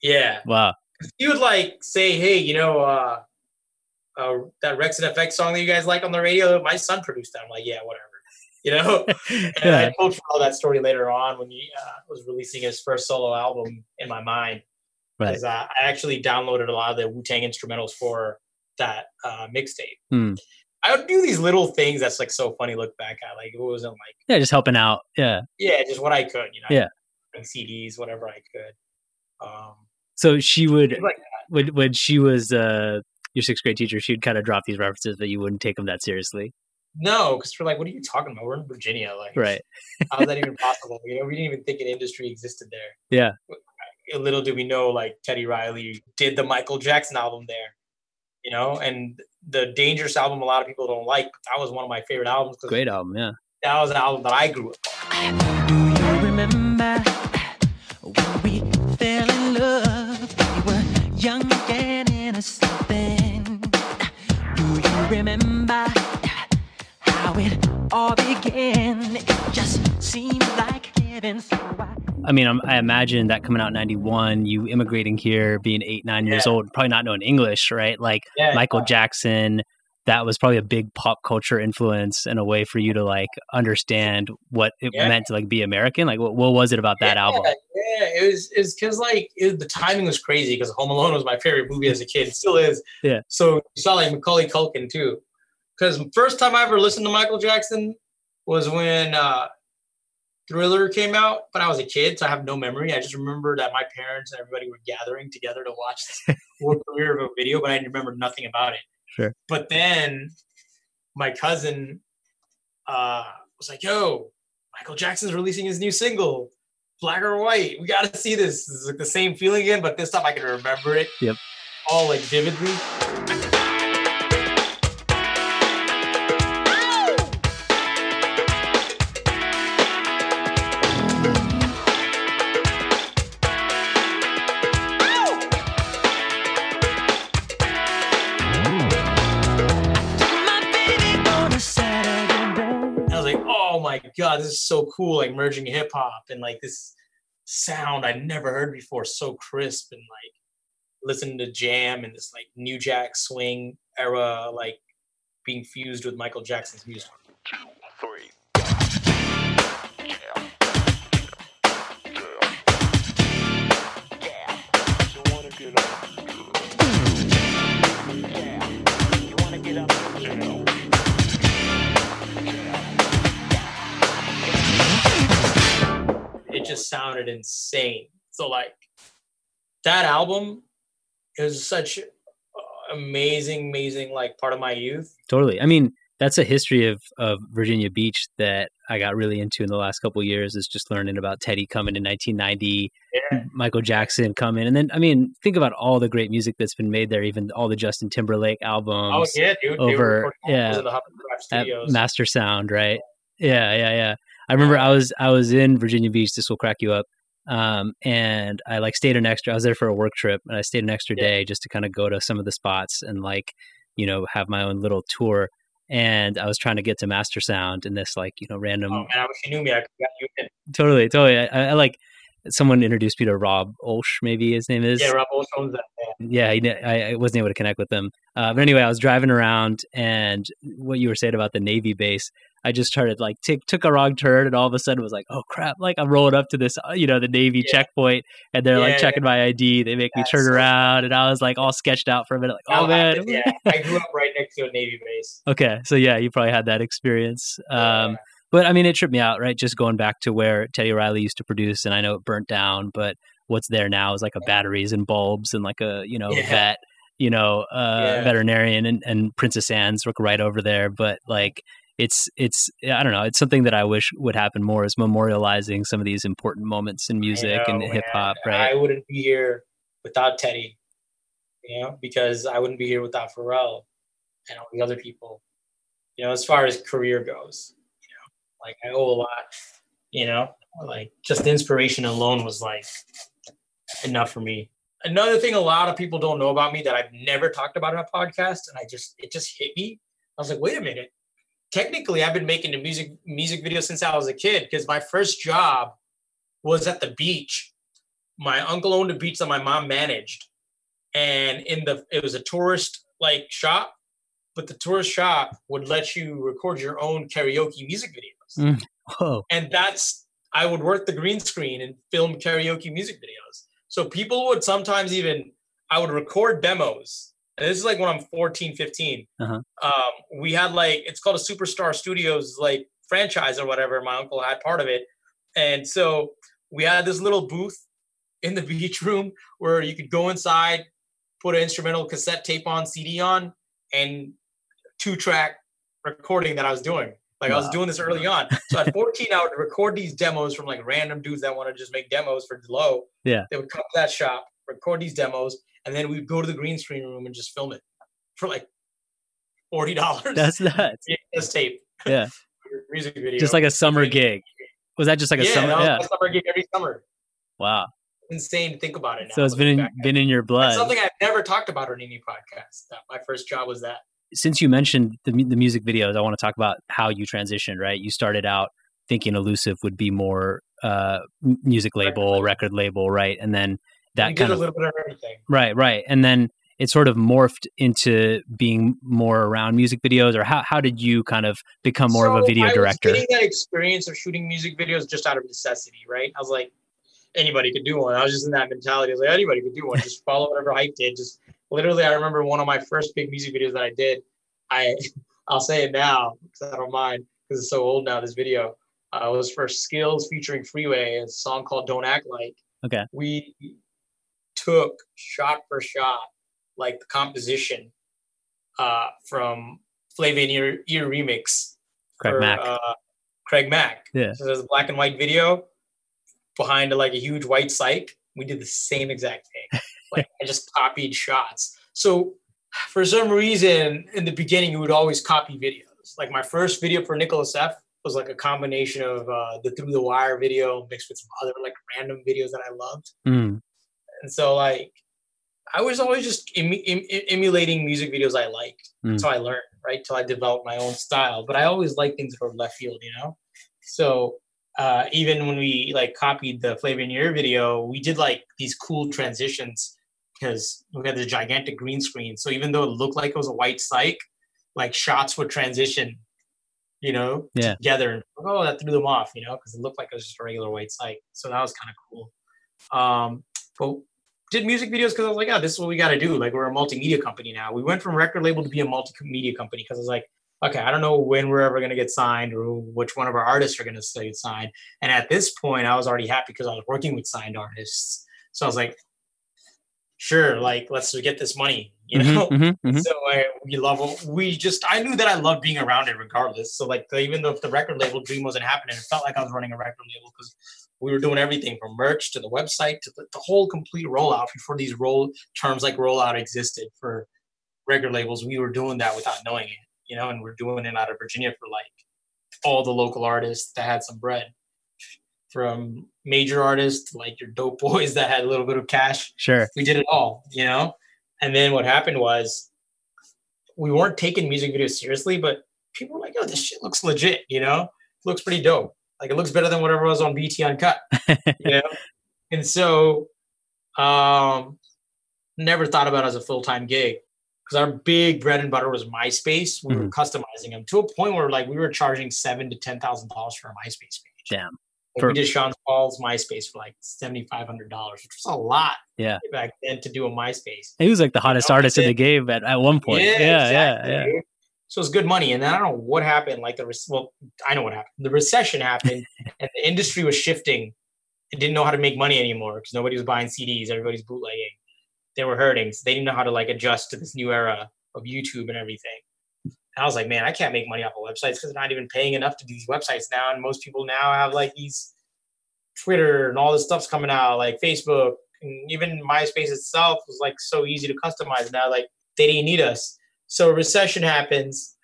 Yeah. Wow. He would like say, hey, you know, uh, uh, that Rex and F X song that you guys like on the radio, my son produced that. I'm like, yeah, whatever, you know? And yeah. I told Pharrell that story later on when he uh, was releasing his first solo album, In My Mind. Because right. uh, I actually downloaded a lot of the Wu-Tang instrumentals for that uh, mixtape. Hmm. I would do these little things that's like so funny. Look back at like it wasn't like yeah, just helping out. Yeah, yeah, just what I could, you know. Yeah, C Ds, whatever I could. Um, so she would like when when she was uh, your sixth grade teacher, she'd kind of drop these references, but you wouldn't take them that seriously. No, because we're like, what are you talking about? We're in Virginia, like right? How's that even possible? You know, we didn't even think an industry existed there. Yeah. But, little did we know, like Teddy Riley did the Michael Jackson album there, you know, and the Dangerous album a lot of people don't like, but that was one of my favorite albums. Great album, yeah. That was an album that I grew up on. Do you remember when we fell in love? We were young and innocent then. Do you remember how it all began? It just seemed like heaven, so I... I mean, I'm, I imagine that coming out in ninety-one, you immigrating here, being eight, nine yeah. years old, probably not knowing English, right? Like yeah, Michael yeah. Jackson, that was probably a big pop culture influence and a way for you to like understand what it yeah. meant to like be American. Like, what, what was it about that yeah, album? Yeah, it was it's because like it, the timing was crazy because Home Alone was my favorite movie as a kid. It still is. Yeah. So you saw like Macaulay Culkin too. Because the first time I ever listened to Michael Jackson was when uh, Thriller came out, but I was a kid, so I have no memory. I just remember that my parents and everybody were gathering together to watch this whole premiere of a video, but I remember nothing about it. Sure. But then my cousin uh, was like, yo, Michael Jackson's releasing his new single, Black or White. We got to see this. It's like the same feeling again, but this time I can remember it yep. all like vividly. God, this is so cool, like merging hip-hop and like this sound I never heard before, so crisp, and like listening to Jam and this like New Jack Swing era, like being fused with Michael Jackson's music. Two, three. It just sounded insane. So like that album is such amazing, amazing, like part of my youth. Totally. I mean, that's a history of, of Virginia Beach that I got really into in the last couple of years, is just learning about Teddy coming in nineteen ninety, yeah. Michael Jackson coming. And then, I mean, think about all the great music that's been made there, even all the Justin Timberlake albums. Oh yeah, dude. Over, yeah. At the at Master Sound, right? Yeah, yeah, yeah. I remember I was I was in Virginia Beach. This will crack you up. Um, and I like stayed an extra. I was there for a work trip, and I stayed an extra yeah. day just to kind of go to some of the spots and like, you know, have my own little tour. And I was trying to get to Master Sound in this like, you know, random. Oh man, I wish you knew me. I could have got you in. Totally, totally. I, I like someone introduced me to Rob Olsch, maybe his name is. Yeah, Rob Olsch owns that. Yeah, he, I, I wasn't able to connect with them. Uh, but anyway, I was driving around, and what you were saying about the Navy base. I just started like t- took a wrong turn and all of a sudden was like, oh crap, like I'm rolling up to this, you know, the Navy yeah. checkpoint and they're yeah, like checking yeah. my I D. They make That's me turn so around and I was like all sketched out for a minute. Like, oh man. I, yeah, I grew up right next to a Navy base. Okay. So yeah, you probably had that experience. Um, yeah. But I mean, it tripped me out, right? Just going back to where Teddy Riley used to produce, and I know it burnt down, but what's there now is like a batteries and bulbs and like a, you know, yeah. vet, you know, uh, yeah. veterinarian and, and Princess Anne's right over there. But like, It's, it's, I don't know. It's something that I wish would happen more, is memorializing some of these important moments in music know, and hip hop, right? I wouldn't be here without Teddy, you know, because I wouldn't be here without Pharrell and all the other people, you know, as far as career goes, you know, like I owe a lot, you know, like just the inspiration alone was like enough for me. Another thing a lot of people don't know about me that I've never talked about in a podcast, and I just, it just hit me. I was like, wait a minute. Technically, I've been making the music music video since I was a kid, because my first job was at the beach. My uncle owned a beach that my mom managed, and in the it was a tourist like shop, but the tourist shop would let you record your own karaoke music videos. Mm. Oh. And that's I would work the green screen and film karaoke music videos. So people would sometimes even I would record demos. And this is like when I'm fourteen, fifteen. Uh-huh. Um, we had like, it's called a Superstar Studios like franchise or whatever. My uncle had part of it. And so we had this little booth in the beach room where you could go inside, put an instrumental cassette tape on, C D on, and two track recording that I was doing. Like wow. I was doing this early on. So at fourteen, I would record these demos from like random dudes that want to just make demos for low. Yeah. They would come to that shop, record these demos. And then we'd go to the green screen room and just film it for like forty dollars. That's nuts. Yeah, this tape. Yeah. Music video. Just like a summer gig. Was that just like a yeah, summer? That was yeah. a summer gig every summer. Wow. It's insane to think about it now. So it's been in, been in your blood. That's something I've never talked about on any podcast. My first job was that. Since you mentioned the, the music videos, I want to talk about how you transitioned, right? You started out thinking Elusive would be more uh, music label, record label, right? And then that kind of a little bit of everything. Right, right. And then it sort of morphed into being more around music videos, or how, how did you kind of become more so of a video I director? I was getting that experience of shooting music videos just out of necessity, right? I was like, anybody could do one. I was just in that mentality. I was like, anybody could do one. Just follow whatever Hype did. Just literally, I remember one of my first big music videos that I did. I, I'll say it now because I don't mind because it's so old now, this video. Uh, it was for Skills featuring Freeway, a song called Don't Act Like. Okay. We... took shot for shot, like the composition uh, from Flavia and Ear, Ear Remix. Craig for, Mack. Uh, Craig Mack. Yeah. So there's a black and white video behind like a huge white psych. We did the same exact thing. Like I just copied shots. So for some reason, in the beginning, you would always copy videos. Like my first video for Nicholas F. was like a combination of uh, the Through the Wire video mixed with some other like random videos that I loved. Mm. And so, like, I was always just em- em- emulating music videos I liked. Mm. That's how I learned, right? Till I developed my own style. But I always liked things from left field, you know? So uh, even when we, like, copied the Flavia and Ear video, we did, like, these cool transitions because we had this gigantic green screen. So even though it looked like it was a white psych, like, shots would transition, you know, yeah. together. Oh, that threw them off, you know, because it looked like it was just a regular white psych. So that was kind of cool. Um, but did music videos because I was like, oh, this is what we got to do. Like, we're a multimedia company now. We went from record label to be a multimedia company because I was like, okay, I don't know when we're ever going to get signed or which one of our artists are going to get signed. And at this point, I was already happy because I was working with signed artists. So I was like, sure, like, let's get this money, you know? Mm-hmm, mm-hmm, mm-hmm. So I, we love, we just, I knew that I loved being around it regardless. So, like, even though if the record label dream wasn't happening, it felt like I was running a record label because we were doing everything from merch to the website to the, the whole complete rollout before these roll terms like rollout existed for record labels. We were doing that without knowing it, you know, and we're doing it out of Virginia for like all the local artists that had some bread, from major artists like your dope boys that had a little bit of cash. Sure. We did it all, you know? And then what happened was we weren't taking music videos seriously, but people were like, oh, this shit looks legit, you know, it looks pretty dope. Like, it looks better than whatever was on B T Uncut, you know? And so, um, never thought about it as a full-time gig. because our big bread and butter was MySpace. We mm-hmm. were customizing them to a point where like we were charging seven to ten thousand dollars for a MySpace page. Damn. Like, for- we did Sean Paul's MySpace for like seventy five hundred dollars, which was a lot. Yeah. Back then to do a MySpace. He was like the hottest you know, artist in the game at, at one point. Yeah, yeah, exactly, yeah, yeah. So it's good money. And then I don't know what happened. Like the re- well, I know what happened. The recession happened, and the industry was shifting. It didn't know how to make money anymore because nobody was buying C Ds. Everybody's bootlegging. They were hurting. So they didn't know how to like adjust to this new era of YouTube and everything. And I was like, man, I can't make money off of websites because I'm not even paying enough to do these websites now. And most people now have like these Twitter and all this stuff's coming out, like Facebook, and even MySpace itself was like so easy to customize now. Like they didn't need us. So a recession happens.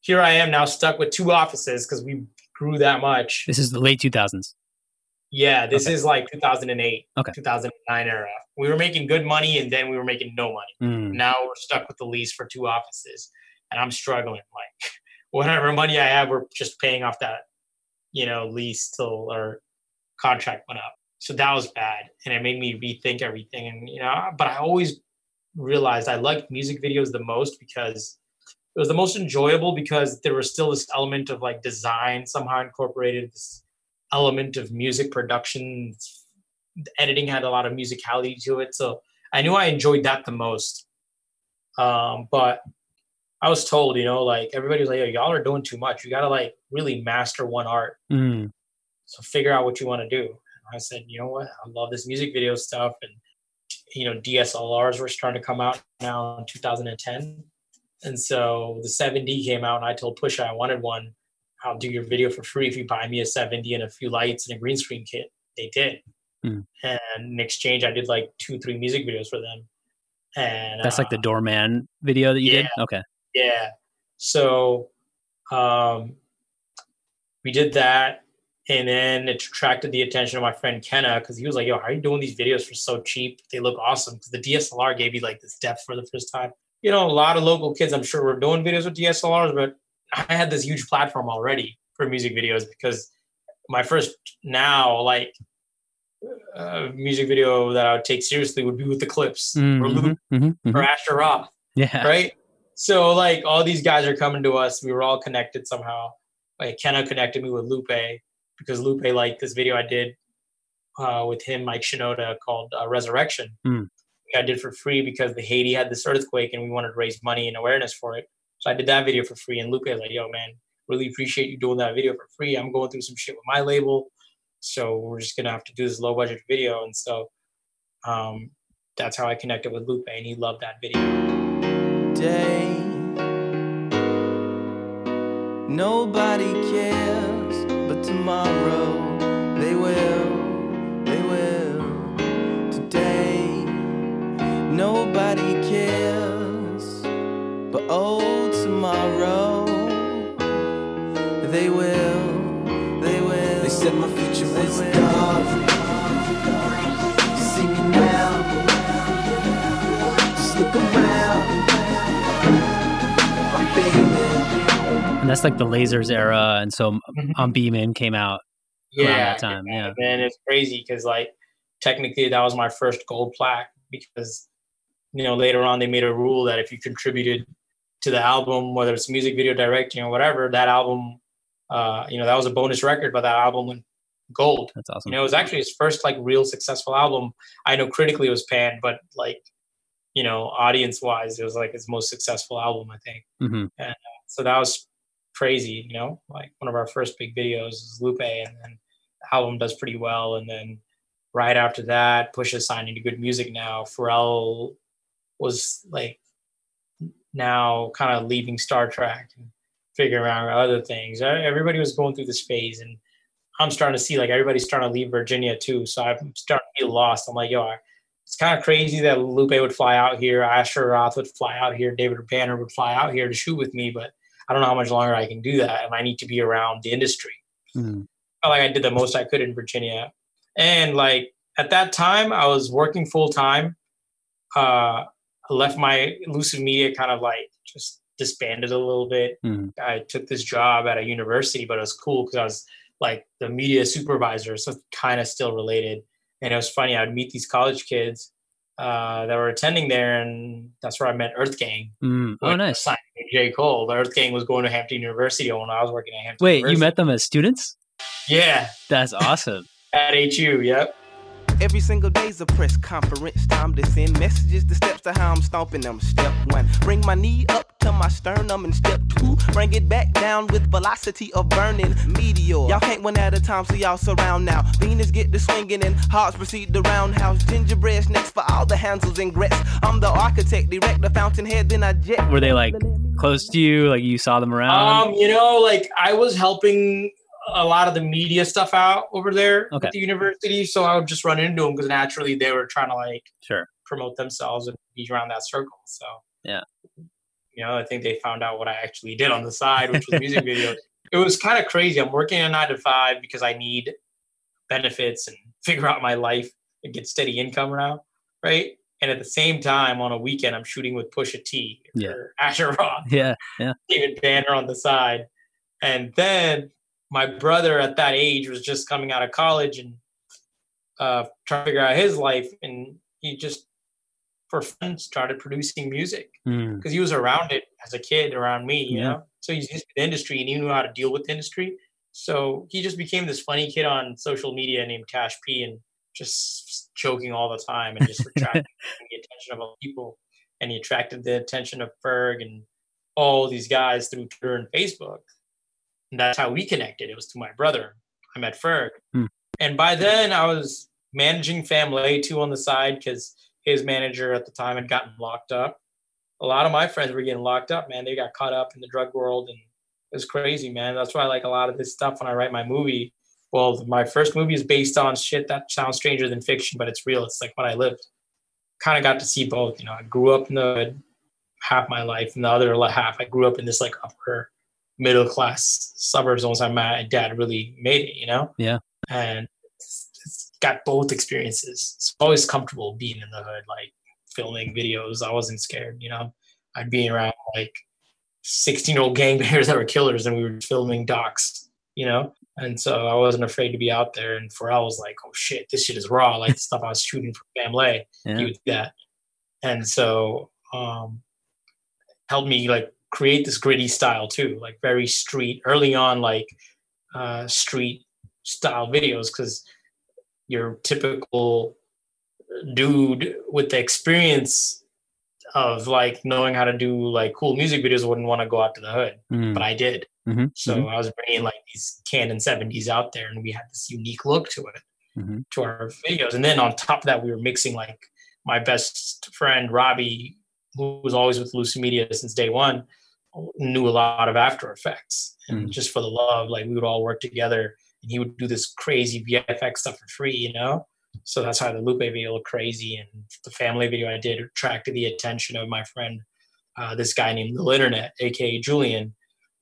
Here I am now stuck with two offices because we grew that much. This is the late two thousands. Yeah, this okay. is like two thousand eight, okay. two thousand nine era. We were making good money and then we were making no money. Mm. Now we're stuck with the lease for two offices and I'm struggling. Like whatever money I have, we're just paying off that, you know, lease till our contract went up. So that was bad. And it made me rethink everything. And, you know, but I always realized I liked music videos the most because it was the most enjoyable because there was still this element of like design somehow incorporated, this element of music production. The editing had a lot of musicality to it, so I knew I enjoyed that the most. Um, but I was told, you know, like everybody was like, "Yo, y'all are doing too much. You gotta like really master one art. Mm. So figure out what you want to do." And I said, "You know what? I love this music video stuff." And you know, D S L Rs were starting to come out now in two thousand ten, and so the seven D came out, and I told Pusha I wanted one. I'll do your video for free if you buy me a seven D and a few lights and a green screen kit. They did. Mm. And in exchange, I did like two, three music videos for them. And that's uh, like the doorman video that you yeah, did? Okay. Yeah. So um, we did that. And then it attracted the attention of my friend Kenna because he was like, yo, how are you doing these videos for so cheap? They look awesome. Because the D S L R gave you like this depth for the first time. You know, a lot of local kids, I'm sure, were doing videos with D S L Rs, but I had this huge platform already for music videos because my first now like uh, music video that I would take seriously would be with The Clipse mm-hmm, or Lupe mm-hmm, mm-hmm. or Asher Roth. Yeah. Right. So like all these guys are coming to us. We were all connected somehow. Like Kenna connected me with Lupe because Lupe liked this video I did uh, with him, Mike Shinoda, called uh, Resurrection. Mm. I did for free because the Haiti had this earthquake and we wanted to raise money and awareness for it. So I did that video for free. And Lupe was like, yo, man, really appreciate you doing that video for free. I'm going through some shit with my label. So we're just going to have to do this low budget video. And so um, that's how I connected with Lupe. And he loved that video. Day. Nobody cares, but tomorrow they will, they will. Today, nobody cares, but oh. Tomorrow, they will, they will. They said my future was dark. See me now, just look around. I'm beaming. And that's like the Lasers era, and so I'm Beaming came out yeah, around that time. Yeah, yeah. And it's crazy because, like, technically that was my first gold plaque because, you know, later on they made a rule that if you contributed to the album, whether it's music video directing or whatever, that album, uh, you know, that was a bonus record, but that album went gold. That's awesome. You know, it was actually his first like real successful album. I know critically it was panned, but like, you know, audience wise, it was like his most successful album, I think. Mm-hmm. And uh, so that was crazy, you know, like one of our first big videos is Lupe, and then the album does pretty well. And then right after that, Pusha signed into Good Music now. Pharrell was like, now kind of leaving Star Trak and figuring out other things. Everybody was going through this phase, and I'm starting to see like everybody's starting to leave Virginia too. So I'm starting to get lost. I'm like, yo, it's kind of crazy that Lupe would fly out here. Asher Roth would fly out here. David Banner would fly out here to shoot with me, but I don't know how much longer I can do that. And I need to be around the industry. Mm. I felt like I did the most I could in Virginia. And like at that time I was working full time. Uh, I left my Elusive Media, kind of like just disbanded a little bit. Mm. I took this job at a university, but it was cool because I was like the media supervisor, so kind of still related. And it was funny, I'd meet these college kids uh, that were attending there, and that's where I met Earth Gang. Mm. Oh, nice. Signed J. Cole. The Earth Gang was going to Hampton University when I was working at Hampton Wait, University. Wait, you met them as students? Yeah. That's awesome. At H U, yep. Every single day's a press conference. Time to send messages, the steps to how I'm stomping them. Step one, bring my knee up to my sternum. And step two, bring it back down with velocity of burning meteor. Y'all can't win at a time, so y'all surround now. Venus get to swinging and hearts proceed to roundhouse. Gingerbread snakes for all the Hansels and Grets. I'm the architect, direct the fountainhead, then I jet. Were they like close to you? Like you saw them around? Um, you know, like I was helping a lot of the media stuff out over there okay. at the university. So I would just run into them because naturally they were trying to like sure. promote themselves and be around that circle. So, yeah, you know, I think they found out what I actually did on the side, which was music videos. It was kind of crazy. I'm working a nine to five because I need benefits and figure out my life and get steady income now. Right. And at the same time on a weekend, I'm shooting with Pusha T yeah. or Asher Roth. Yeah. Yeah. David Banner on the side. And then, my brother at that age was just coming out of college and uh, trying to figure out his life. And he just, for fun, started producing music because mm. he was around it as a kid around me, you yeah. know? So he's in the industry and he knew how to deal with the industry. So he just became this funny kid on social media named Cash P and just joking all the time and just attracting the attention of other people. And he attracted the attention of Ferg and all these guys through Twitter and Facebook. And that's how we connected. It was to my brother. I met Ferg. Hmm. And by then I was managing Fam Lay too on the side because his manager at the time had gotten locked up. A lot of my friends were getting locked up, man. They got caught up in the drug world and it was crazy, man. That's why I like a lot of this stuff when I write my movie. Well, my first movie is based on shit that sounds stranger than fiction, but it's real. It's like what I lived. Kind of got to see both. You know, I grew up in the hood half my life and the other half I grew up in this like upper middle class suburbs. Once my dad really made it, you know? Yeah. And it's, it's got both experiences. It's always comfortable being in the hood, like filming videos. I wasn't scared, you know? I'd be around like sixteen-year-old gangbangers that were killers and we were filming docs, you know? And so I wasn't afraid to be out there. And Pharrell was like, oh shit, this shit is raw. Like the stuff I was shooting for Fam Lay, yeah. he would do that. And so um, helped me like create this gritty style too, like very street early on, like uh, street style videos. Cause your typical dude with the experience of like knowing how to do like cool music videos wouldn't want to go out to the hood, mm. but I did. Mm-hmm. So mm-hmm. I was bringing like these Canon seventies out there and we had this unique look to it, mm-hmm. to our videos. And then on top of that, we were mixing like my best friend, Robbie, who was always with Lucid Media since day one, knew a lot of After Effects. And mm. just for the love, like we would all work together and he would do this crazy V F X stuff for free, you know? So that's how the Lupe video looked crazy. And the family video I did attracted the attention of my friend, uh, this guy named Lil Internet, A K A Julian,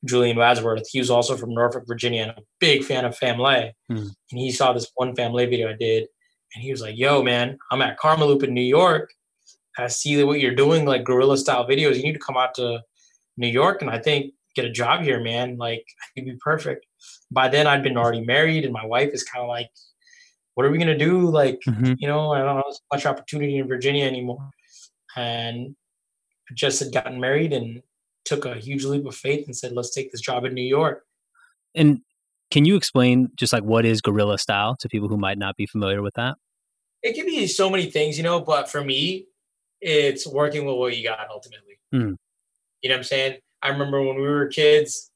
Julian Wadsworth. He was also from Norfolk, Virginia, and a big fan of Fam Lay. Mm. And he saw this one Fam Lay video I did. And he was like, yo, man, I'm at Karma Loop in New York. I see what you're doing, like guerrilla style videos. You need to come out to New York and I think get a job here, man. Like, it'd be perfect. By then, I'd been already married and my wife is kind of like, what are we going to do? Like, mm-hmm. you know, I don't know much opportunity in Virginia anymore. And I just had gotten married and took a huge leap of faith and said, let's take this job in New York. And can you explain just like what is guerrilla style to people who might not be familiar with that? It can be so many things, you know, but for me, it's working with what you got ultimately. Mm. You know what I'm saying? I remember when we were kids,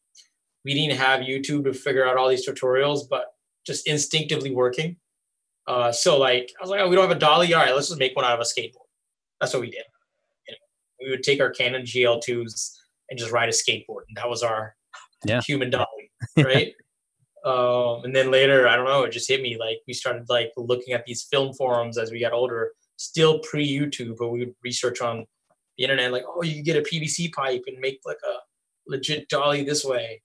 we didn't have YouTube to figure out all these tutorials, but just instinctively working. Uh, so like, I was like, oh, we don't have a dolly. All right, let's just make one out of a skateboard. That's what we did. You know, we would take our Canon G L twos and just ride a skateboard. And that was our yeah. human dolly, right? um, and then later, I don't know, it just hit me. Like we started like looking at these film forums as we got older, still pre-YouTube, but we would research on the internet, like, oh, you get a P V C pipe and make like a legit dolly this way.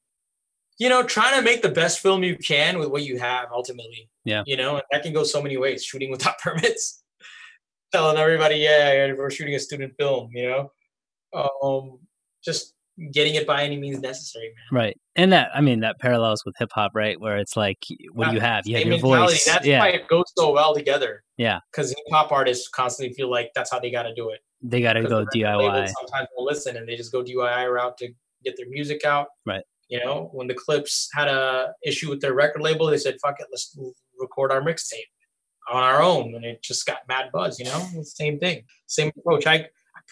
You know, trying to make the best film you can with what you have ultimately. Yeah. You know, and that can go so many ways. Shooting without permits, telling everybody, yeah, we're shooting a student film, you know. Um, just getting it by any means necessary, man. Right. And that, I mean, that parallels with hip hop, right? Where it's like, what yeah, do you have? You have your mentality. Voice. That's yeah. why it goes so well together. Yeah. Because hip hop artists constantly feel like that's how they got to do it. They got to go D I Y. Sometimes they'll listen and they just go D I Y route to get their music out. Right. You know, when the Clipse had a issue with their record label, they said, fuck it, let's record our mixtape on our own. And it just got mad buzz, you know, same thing, same approach. I, I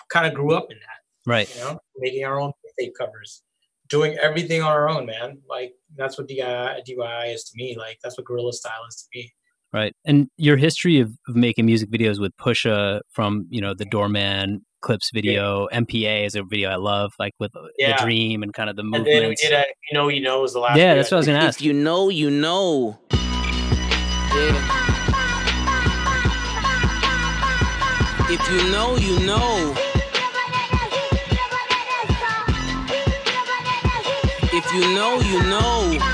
kind of grew up in that. Right. You know, making our own mixtape covers, doing everything on our own, man. Like, that's what D I Y is to me. Like, that's what guerrilla style is to me. Right. And your history of, of making music videos with Pusha, from, you know, the Doorman Clipse video, yeah. M P A is a video I love, like with yeah. the dream and kind of the movement. And then we did a, you know, you know, was the last. Yeah, that's what I was going to ask. If you know, you know. Yeah. If you know, you know. If you know, you know.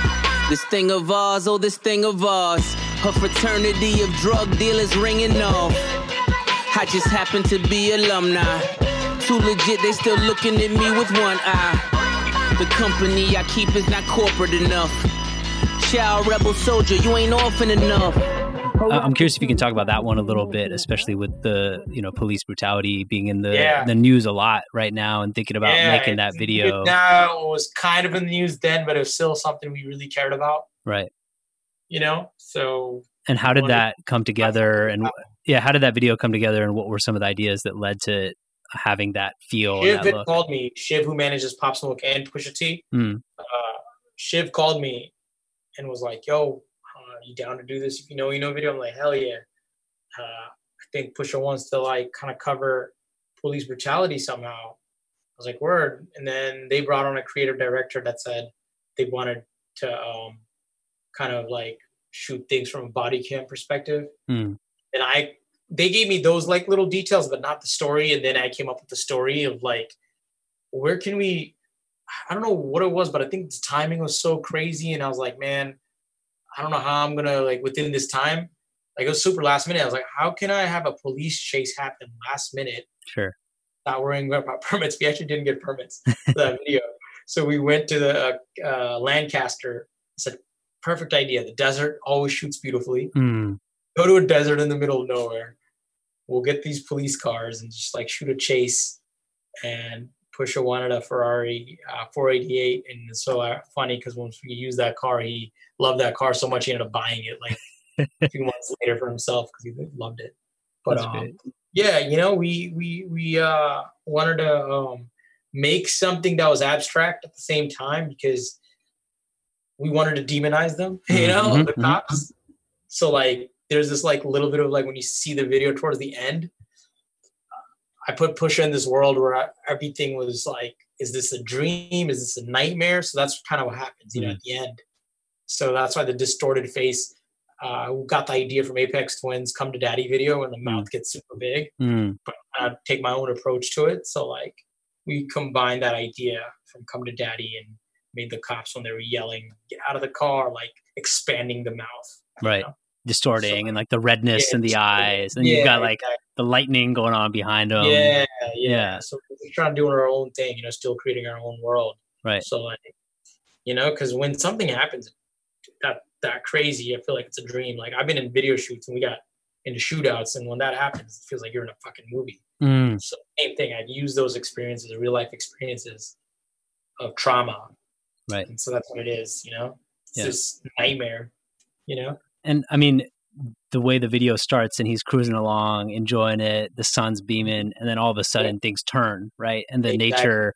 This thing of ours, oh, this thing of ours. Her fraternity of drug dealers ringing off. I just happen to be alumni. Too legit, they still looking at me with one eye. The company I keep is not corporate enough. Child rebel soldier, you ain't orphan enough. Uh, I'm curious if you can talk about that one a little bit, especially with the, you know, police brutality being in the, yeah. the news a lot right now, and thinking about yeah, making that video. It now it was kind of in the news then, but it was still something we really cared about. Right. You know, so. And how did that come together? And yeah, how did that video come together? And what were some of the ideas that led to having that feel? Shiv that called me. Shiv, who manages Pop Smoke and Pusha T, mm. uh, Shiv called me and was like, "Yo, uh, you down to do this? If you know, you know." Video. I'm like, "Hell yeah!" Uh, I think Pusha wants to like kind of cover police brutality somehow. I was like, "Word!" And then they brought on a creative director that said they wanted to um, kind of like shoot things from a body cam perspective. Mm. And I, they gave me those like little details, but not the story. And then I came up with the story of like, where can we, I don't know what it was, but I think the timing was so crazy. And I was like, man, I don't know how I'm going to like within this time, like it was super last minute. I was like, how can I have a police chase happen last minute? Sure. Not worrying about permits. We actually didn't get permits for that video. So we went to the uh, uh, Lancaster. I said, perfect idea. The desert always shoots beautifully. Mm. Go to a desert in the middle of nowhere. We'll get these police cars and just like shoot a chase. And Pusha wanted a Ferrari uh, four eighty-eight. And it's so uh, funny because once we used that car, he loved that car so much he ended up buying it like a few months later for himself because he loved it. But um, yeah, you know, we we we uh, wanted to um, make something that was abstract at the same time because we wanted to demonize them, you know, mm-hmm, the cops. Mm-hmm. So like there's this like little bit of like when you see the video towards the end, uh, I put Pusha in this world where I, everything was like, is this a dream? Is this a nightmare? So that's kind of what happens, you mm-hmm. know, at the end. So that's why the distorted face, uh, got the idea from Apex Twins' Come to Daddy video, and the mouth gets super big, mm-hmm. but I take my own approach to it. So like we combine that idea from Come to Daddy and made the cops when they were yelling, get out of the car, like expanding the mouth. Right. You know? Distorting so, and like the redness yeah, in the eyes. And yeah, you've got like exactly. the lightning going on behind them. Yeah, yeah. Yeah. So we're trying to do our own thing, you know, still creating our own world. Right. So like, you know, because when something happens that that crazy, I feel like it's a dream. Like I've been in video shoots and we got into shootouts. And when that happens, it feels like you're in a fucking movie. Mm. So same thing. I'd use those experiences, real life experiences of trauma. Right. And so that's what it is, you know, it's yeah. this nightmare, you know? And I mean, the way the video starts and he's cruising along, enjoying it, the sun's beaming, and then all of a sudden yeah. things turn, right? And the exactly. nature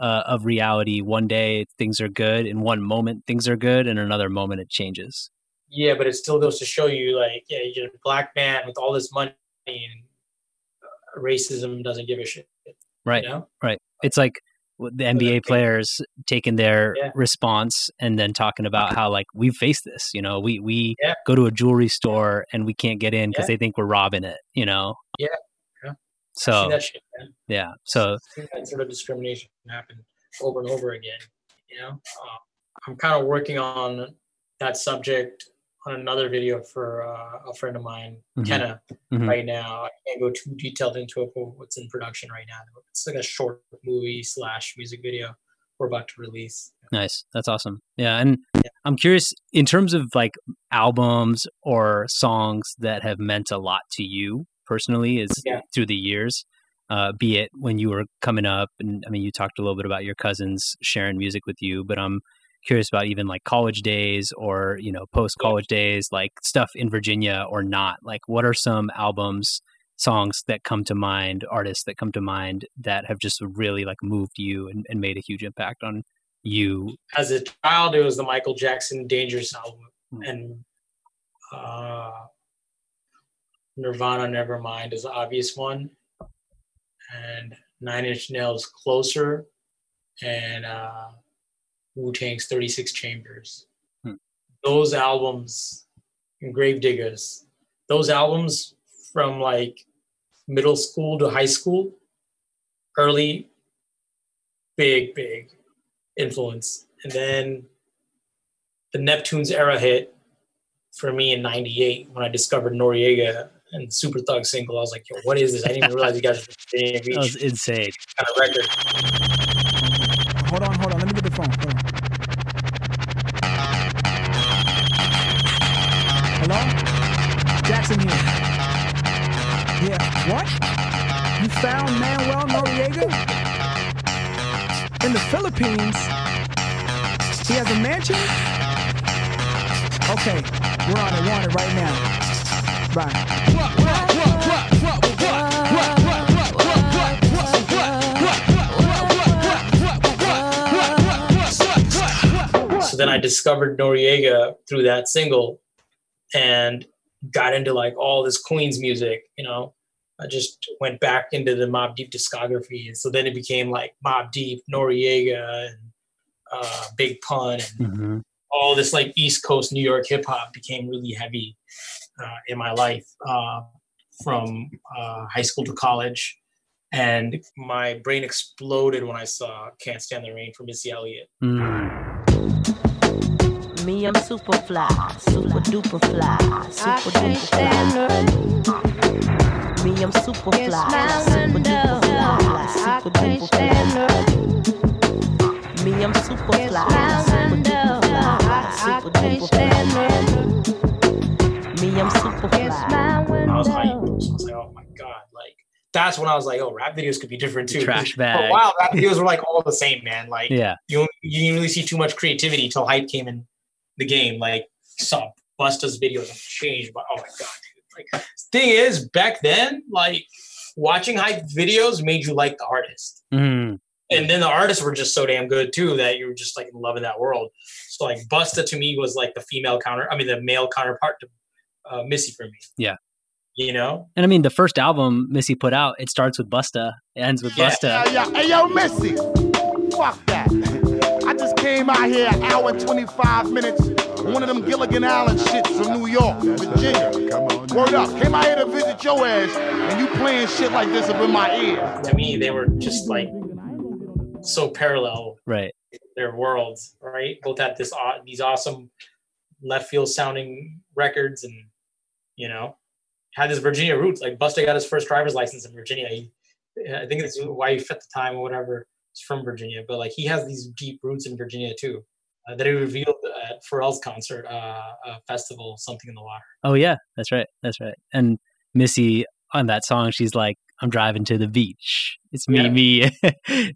uh, of reality, one day things are good, in one moment things are good, and another moment it changes. Yeah, but it still goes to show you like, yeah, you're a black man with all this money and uh, racism doesn't give a shit. Right, you know? Right. It's like, the N B A players taking their yeah. response and then talking about how like we face this, you know, we, we yeah. go to a jewelry store and we can't get in because yeah. they think we're robbing it, you know? Yeah. yeah. So, see that shit, man. yeah. So that sort of discrimination happened over and over again, you know, uh, I'm kind of working on that subject on another video for uh, a friend of mine, mm-hmm. Kenna mm-hmm. right now. I can't go too detailed into it for what's in production right now. It's like a short movie slash music video. we're about to release. Nice. That's awesome. Yeah. And yeah. I'm curious, in terms of like albums or songs that have meant a lot to you personally is yeah. through the years, uh, be it when you were coming up. And I mean, you talked a little bit about your cousins sharing music with you, but I'm curious about even like college days or, you know, post-college yeah. days, like stuff in Virginia or not. Like, what are some albums, songs that come to mind, artists that come to mind that have just really like moved you and, and made a huge impact on you? As a child, it was the Michael Jackson Dangerous album mm. and uh, Nirvana Nevermind is an obvious one, and Nine Inch Nails Closer, and uh, Wu-Tang's thirty-six Chambers. Hmm. Those albums, and Gravediggers, those albums from like middle school to high school, early, big, big influence. And then the Neptunes era hit for me in ninety-eight when I discovered Noriega and Super Thug single. I was like, yo, what is this? I didn't even realize you guys were doing that was insane. Got a record. Hold on, hold on. Let me get the phone. Hold on. Hello? Jackson here. Yeah, what? You found Manuel Noriega? In the Philippines? He has a mansion? Okay, we're on it, we're on it right now. Right. What, what, what, what, what, what, what, what? So then I discovered Noriega through that single and got into like all this Queens music, you know. I just went back into the Mobb Deep discography. And so then it became like Mobb Deep, Noriega, and uh, Big Pun, and mm-hmm. all this like East Coast New York hip hop became really heavy uh, in my life uh, from uh, high school to college. And my brain exploded when I saw Can't Stand the Rain from Missy Elliott. Mm. Me, I'm super fly, super duper fly, super duper fly. Me, I'm super fly, super duper fly, super duper fly. Me, I'm super fly, super duper fly, super duper fly. Me, I'm super fly. I was like, I was like, oh my god, like that's when I was like, oh, rap videos could be different too. Trash bag. For a while, rap videos were like all the same, man. Like, yeah, you you didn't really see too much creativity till hype came in the game. Like, saw Busta's videos have changed, but oh my god, dude. Like, thing is, back then, like, watching hype videos made you like the artist, mm-hmm. and then the artists were just so damn good too that you were just like in love with that world. So, like, Busta to me was like the female counter, I mean, the male counterpart to uh, Missy for me. Yeah, you know. And I mean, the first album Missy put out, it starts with Busta, it ends with yeah. Busta. Hey yo, hey, yo, Missy, fuck that. I just came out here an hour and twenty-five minutes, one of them Gilligan Island shits from New York, Virginia. Word up, came out here to visit your ass, and you playing shit like this up in my ear. To me, they were just like so parallel, right? Their worlds, right? Both had this uh, these awesome left field sounding records, and you know, had this Virginia roots. Like Busta got his first driver's license in Virginia. He, I think it's wife at the time or whatever. From Virginia, but like he has these deep roots in Virginia too uh, that he revealed at Pharrell's concert uh, uh festival, Something in the Water. Oh yeah, that's right, that's right. And Missy on that song, she's like, I'm driving to the beach, it's me yeah. me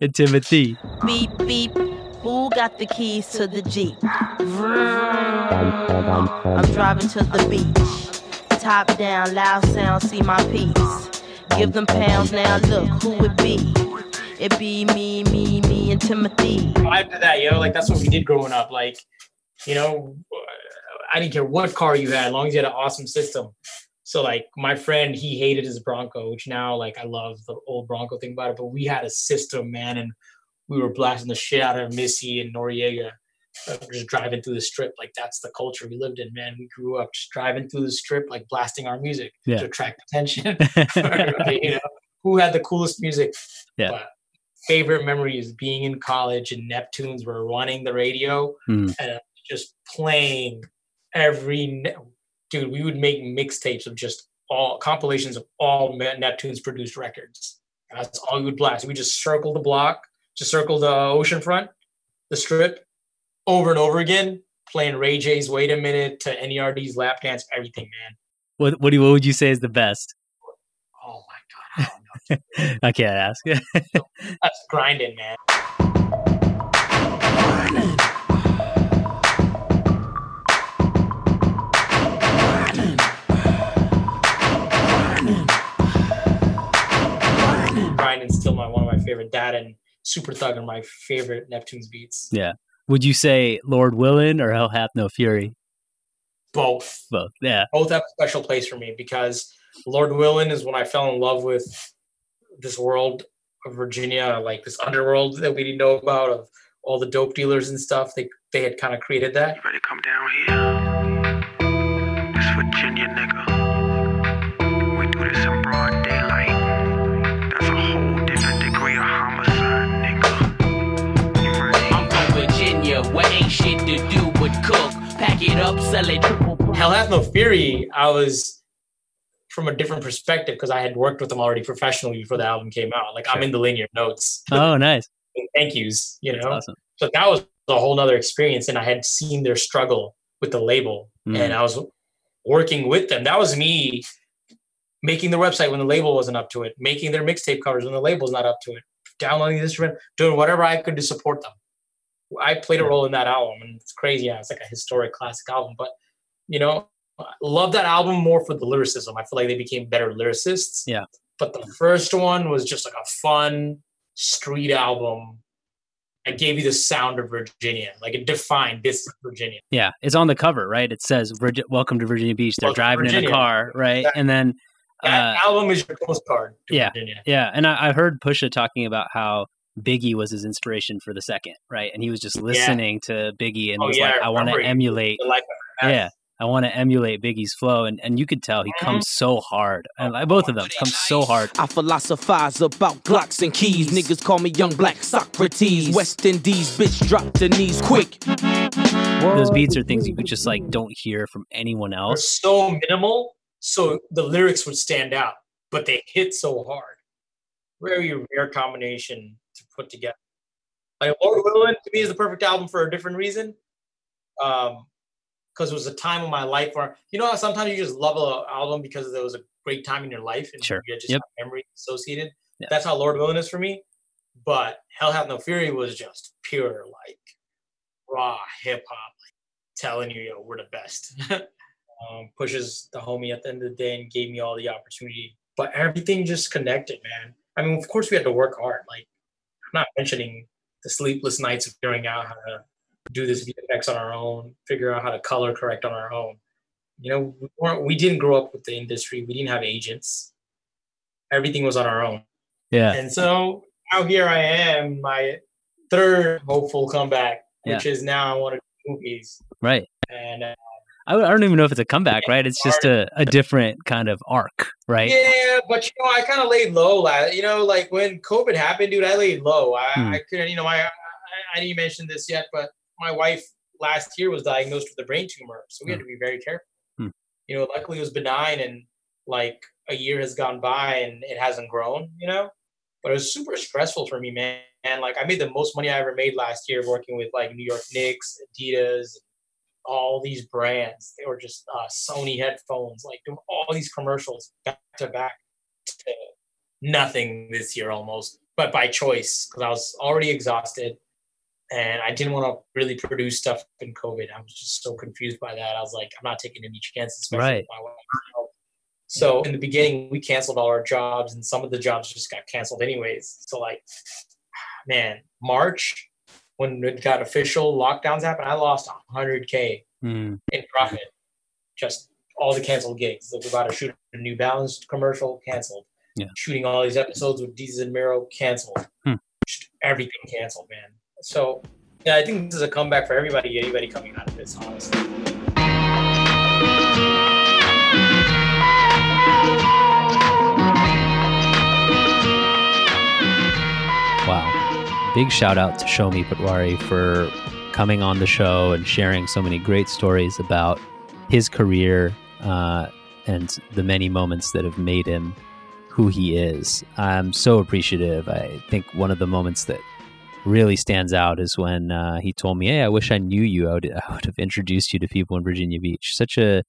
and Timothy. Beep beep, who got the keys to the Jeep? Vroom. I'm driving to the beach, top down, loud sound, see my piece, give them pounds, now look who it be. It be me, me, me, and Timothy. After that, yo, like that's what we did growing up. Like, you know, I didn't care what car you had, as long as you had an awesome system. So, like, my friend, he hated his Bronco, which now, like, I love the old Bronco thing about it. But we had a system, man, and we were blasting the shit out of Missy and Noriega, just driving through the strip. Like, that's the culture we lived in, man. We grew up just driving through the strip, like, blasting our music yeah. to attract attention. You know, who had the coolest music? Yeah. But, favorite memory is being in college and Neptunes were running the radio mm. and just playing every ne- dude. We would make mixtapes of just all compilations of all Neptunes produced records. And that's all we would blast. We just circle the block, just circle the ocean front, the strip over and over again, playing Ray J's Wait a Minute to N E R D's Lap Dance, everything, man. What what do you, what would you say is the best? Oh my God, I don't know. I can't ask. That's grinding, man. Grinding. Grinding's still my one of my favorite. That and Super Thug are my favorite Neptunes beats. Yeah. Would you say Lord Willin' or Hell Hath No Fury? Both. Both, yeah. Both have a special place for me because Lord Willin' is when I fell in love with this world of Virginia, like this underworld that we didn't know about of all the dope dealers and stuff. They they had kind of created that. You better come down here. This Virginia nigga. We do this in broad daylight. That's a whole different degree of homicide, nigga. You ready? I'm from Virginia where ain't shit to do but cook. Pack it up, sell it. Hell Hath No Fury, I was from a different perspective because I had worked with them already professionally before the album came out. Like, sure. I'm in the linear notes. Oh, nice. Thank yous, you know? Awesome. So that was a whole nother experience, and I had seen their struggle with the label, mm. and I was working with them. That was me making the website when the label wasn't up to it, making their mixtape covers when the label's not up to it, downloading the instrument, doing whatever I could to support them. I played a role in that album, and it's crazy. Yeah, it's like a historic classic album, but you know, I love that album more for the lyricism. I feel like they became better lyricists. Yeah. But the first one was just like a fun street album. It gave you the sound of Virginia. Like it defined this Virginia. Yeah, it's on the cover, right? It says Virgi- "Welcome to Virginia Beach." They're Welcome driving in a car, right? Exactly. And then that uh, album is your postcard to yeah, Virginia. Yeah, and I, I heard Pusha talking about how Biggie was his inspiration for the second, right? And he was just listening yeah. to Biggie and oh, was yeah, like, I, I want to emulate. Yeah, I want to emulate Biggie's flow. And, and you could tell he comes so hard. And like, both of them come so hard. I philosophize about Glocks and keys. Niggas call me young black Socrates. West Indies, bitch, drop the knees quick. Those beats are things you could just like don't hear from anyone else. They're so minimal, so the lyrics would stand out, but they hit so hard. Very rare combination to put together. Like Lord Willin' to me is the perfect album for a different reason, um because it was a time of my life where, you know how sometimes you just love an album because there was a great time in your life and sure. you just yep. have memory associated. Yeah. That's how Lord Willin' is for me. But Hell Hath No Fury was just pure like raw hip hop, like, telling you, yo, we're the best. um, Pushes the homie at the end of the day and gave me all the opportunity. But everything just connected, man. I mean, of course we had to work hard, like. Not mentioning the sleepless nights of figuring out how to do this V F X on our own, figure out how to color correct on our own. You know, we weren't, we didn't grow up with the industry. We didn't have agents. Everything was on our own. Yeah. And so now here I am, my third hopeful comeback, yeah. which is now I want to do movies. Right. And uh, I don't even know if it's a comeback, yeah, right? It's just a, a different kind of arc, right? Yeah, but you know, I kind of laid low. You know, like when COVID happened, dude, I laid low. I, mm. I couldn't, you know, I, I I didn't mention this yet, but my wife last year was diagnosed with a brain tumor, so we mm. had to be very careful. Mm. You know, luckily it was benign, and like a year has gone by and it hasn't grown. You know, but it was super stressful for me, man. And like I made the most money I ever made last year working with like New York Knicks, Adidas. All these brands, they were just uh, Sony headphones, like doing all these commercials back to back to nothing this year almost, but by choice because I was already exhausted and I didn't want to really produce stuff in COVID. I was just so confused by that. I was like, I'm not taking any chances, especially right. with my wife. So in the beginning, we canceled all our jobs and some of the jobs just got canceled anyways. So like, man, March, when it got official, lockdowns happened, I lost one hundred K mm. in profit. Just all the canceled gigs. Like, we got to shoot a New Balance commercial, canceled. Yeah. Shooting all these episodes with Deez and Miro, canceled. Hmm. Just everything canceled, man. So, yeah, I think this is a comeback for everybody, anybody coming out of this, honestly. Wow. Big shout out to Shomi Patwari for coming on the show and sharing so many great stories about his career uh, and the many moments that have made him who he is. I'm so appreciative. I think one of the moments that really stands out is when uh, he told me, hey, I wish I knew you. I would, I would have introduced you to people in Virginia Beach. Such a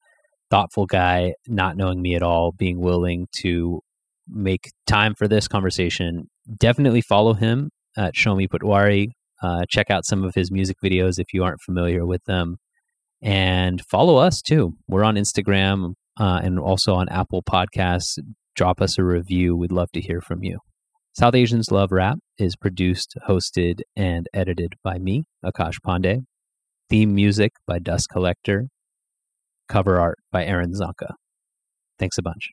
thoughtful guy, not knowing me at all, being willing to make time for this conversation. Definitely follow him at Shomi Patwari. Uh, check out some of his music videos if you aren't familiar with them. And follow us too. We're on Instagram uh, and also on Apple Podcasts. Drop us a review. We'd love to hear from you. South Asians Love Rap is produced, hosted, and edited by me, Akash Pandey. Theme music by Dust Collector. Cover art by Aaron Zonka. Thanks a bunch.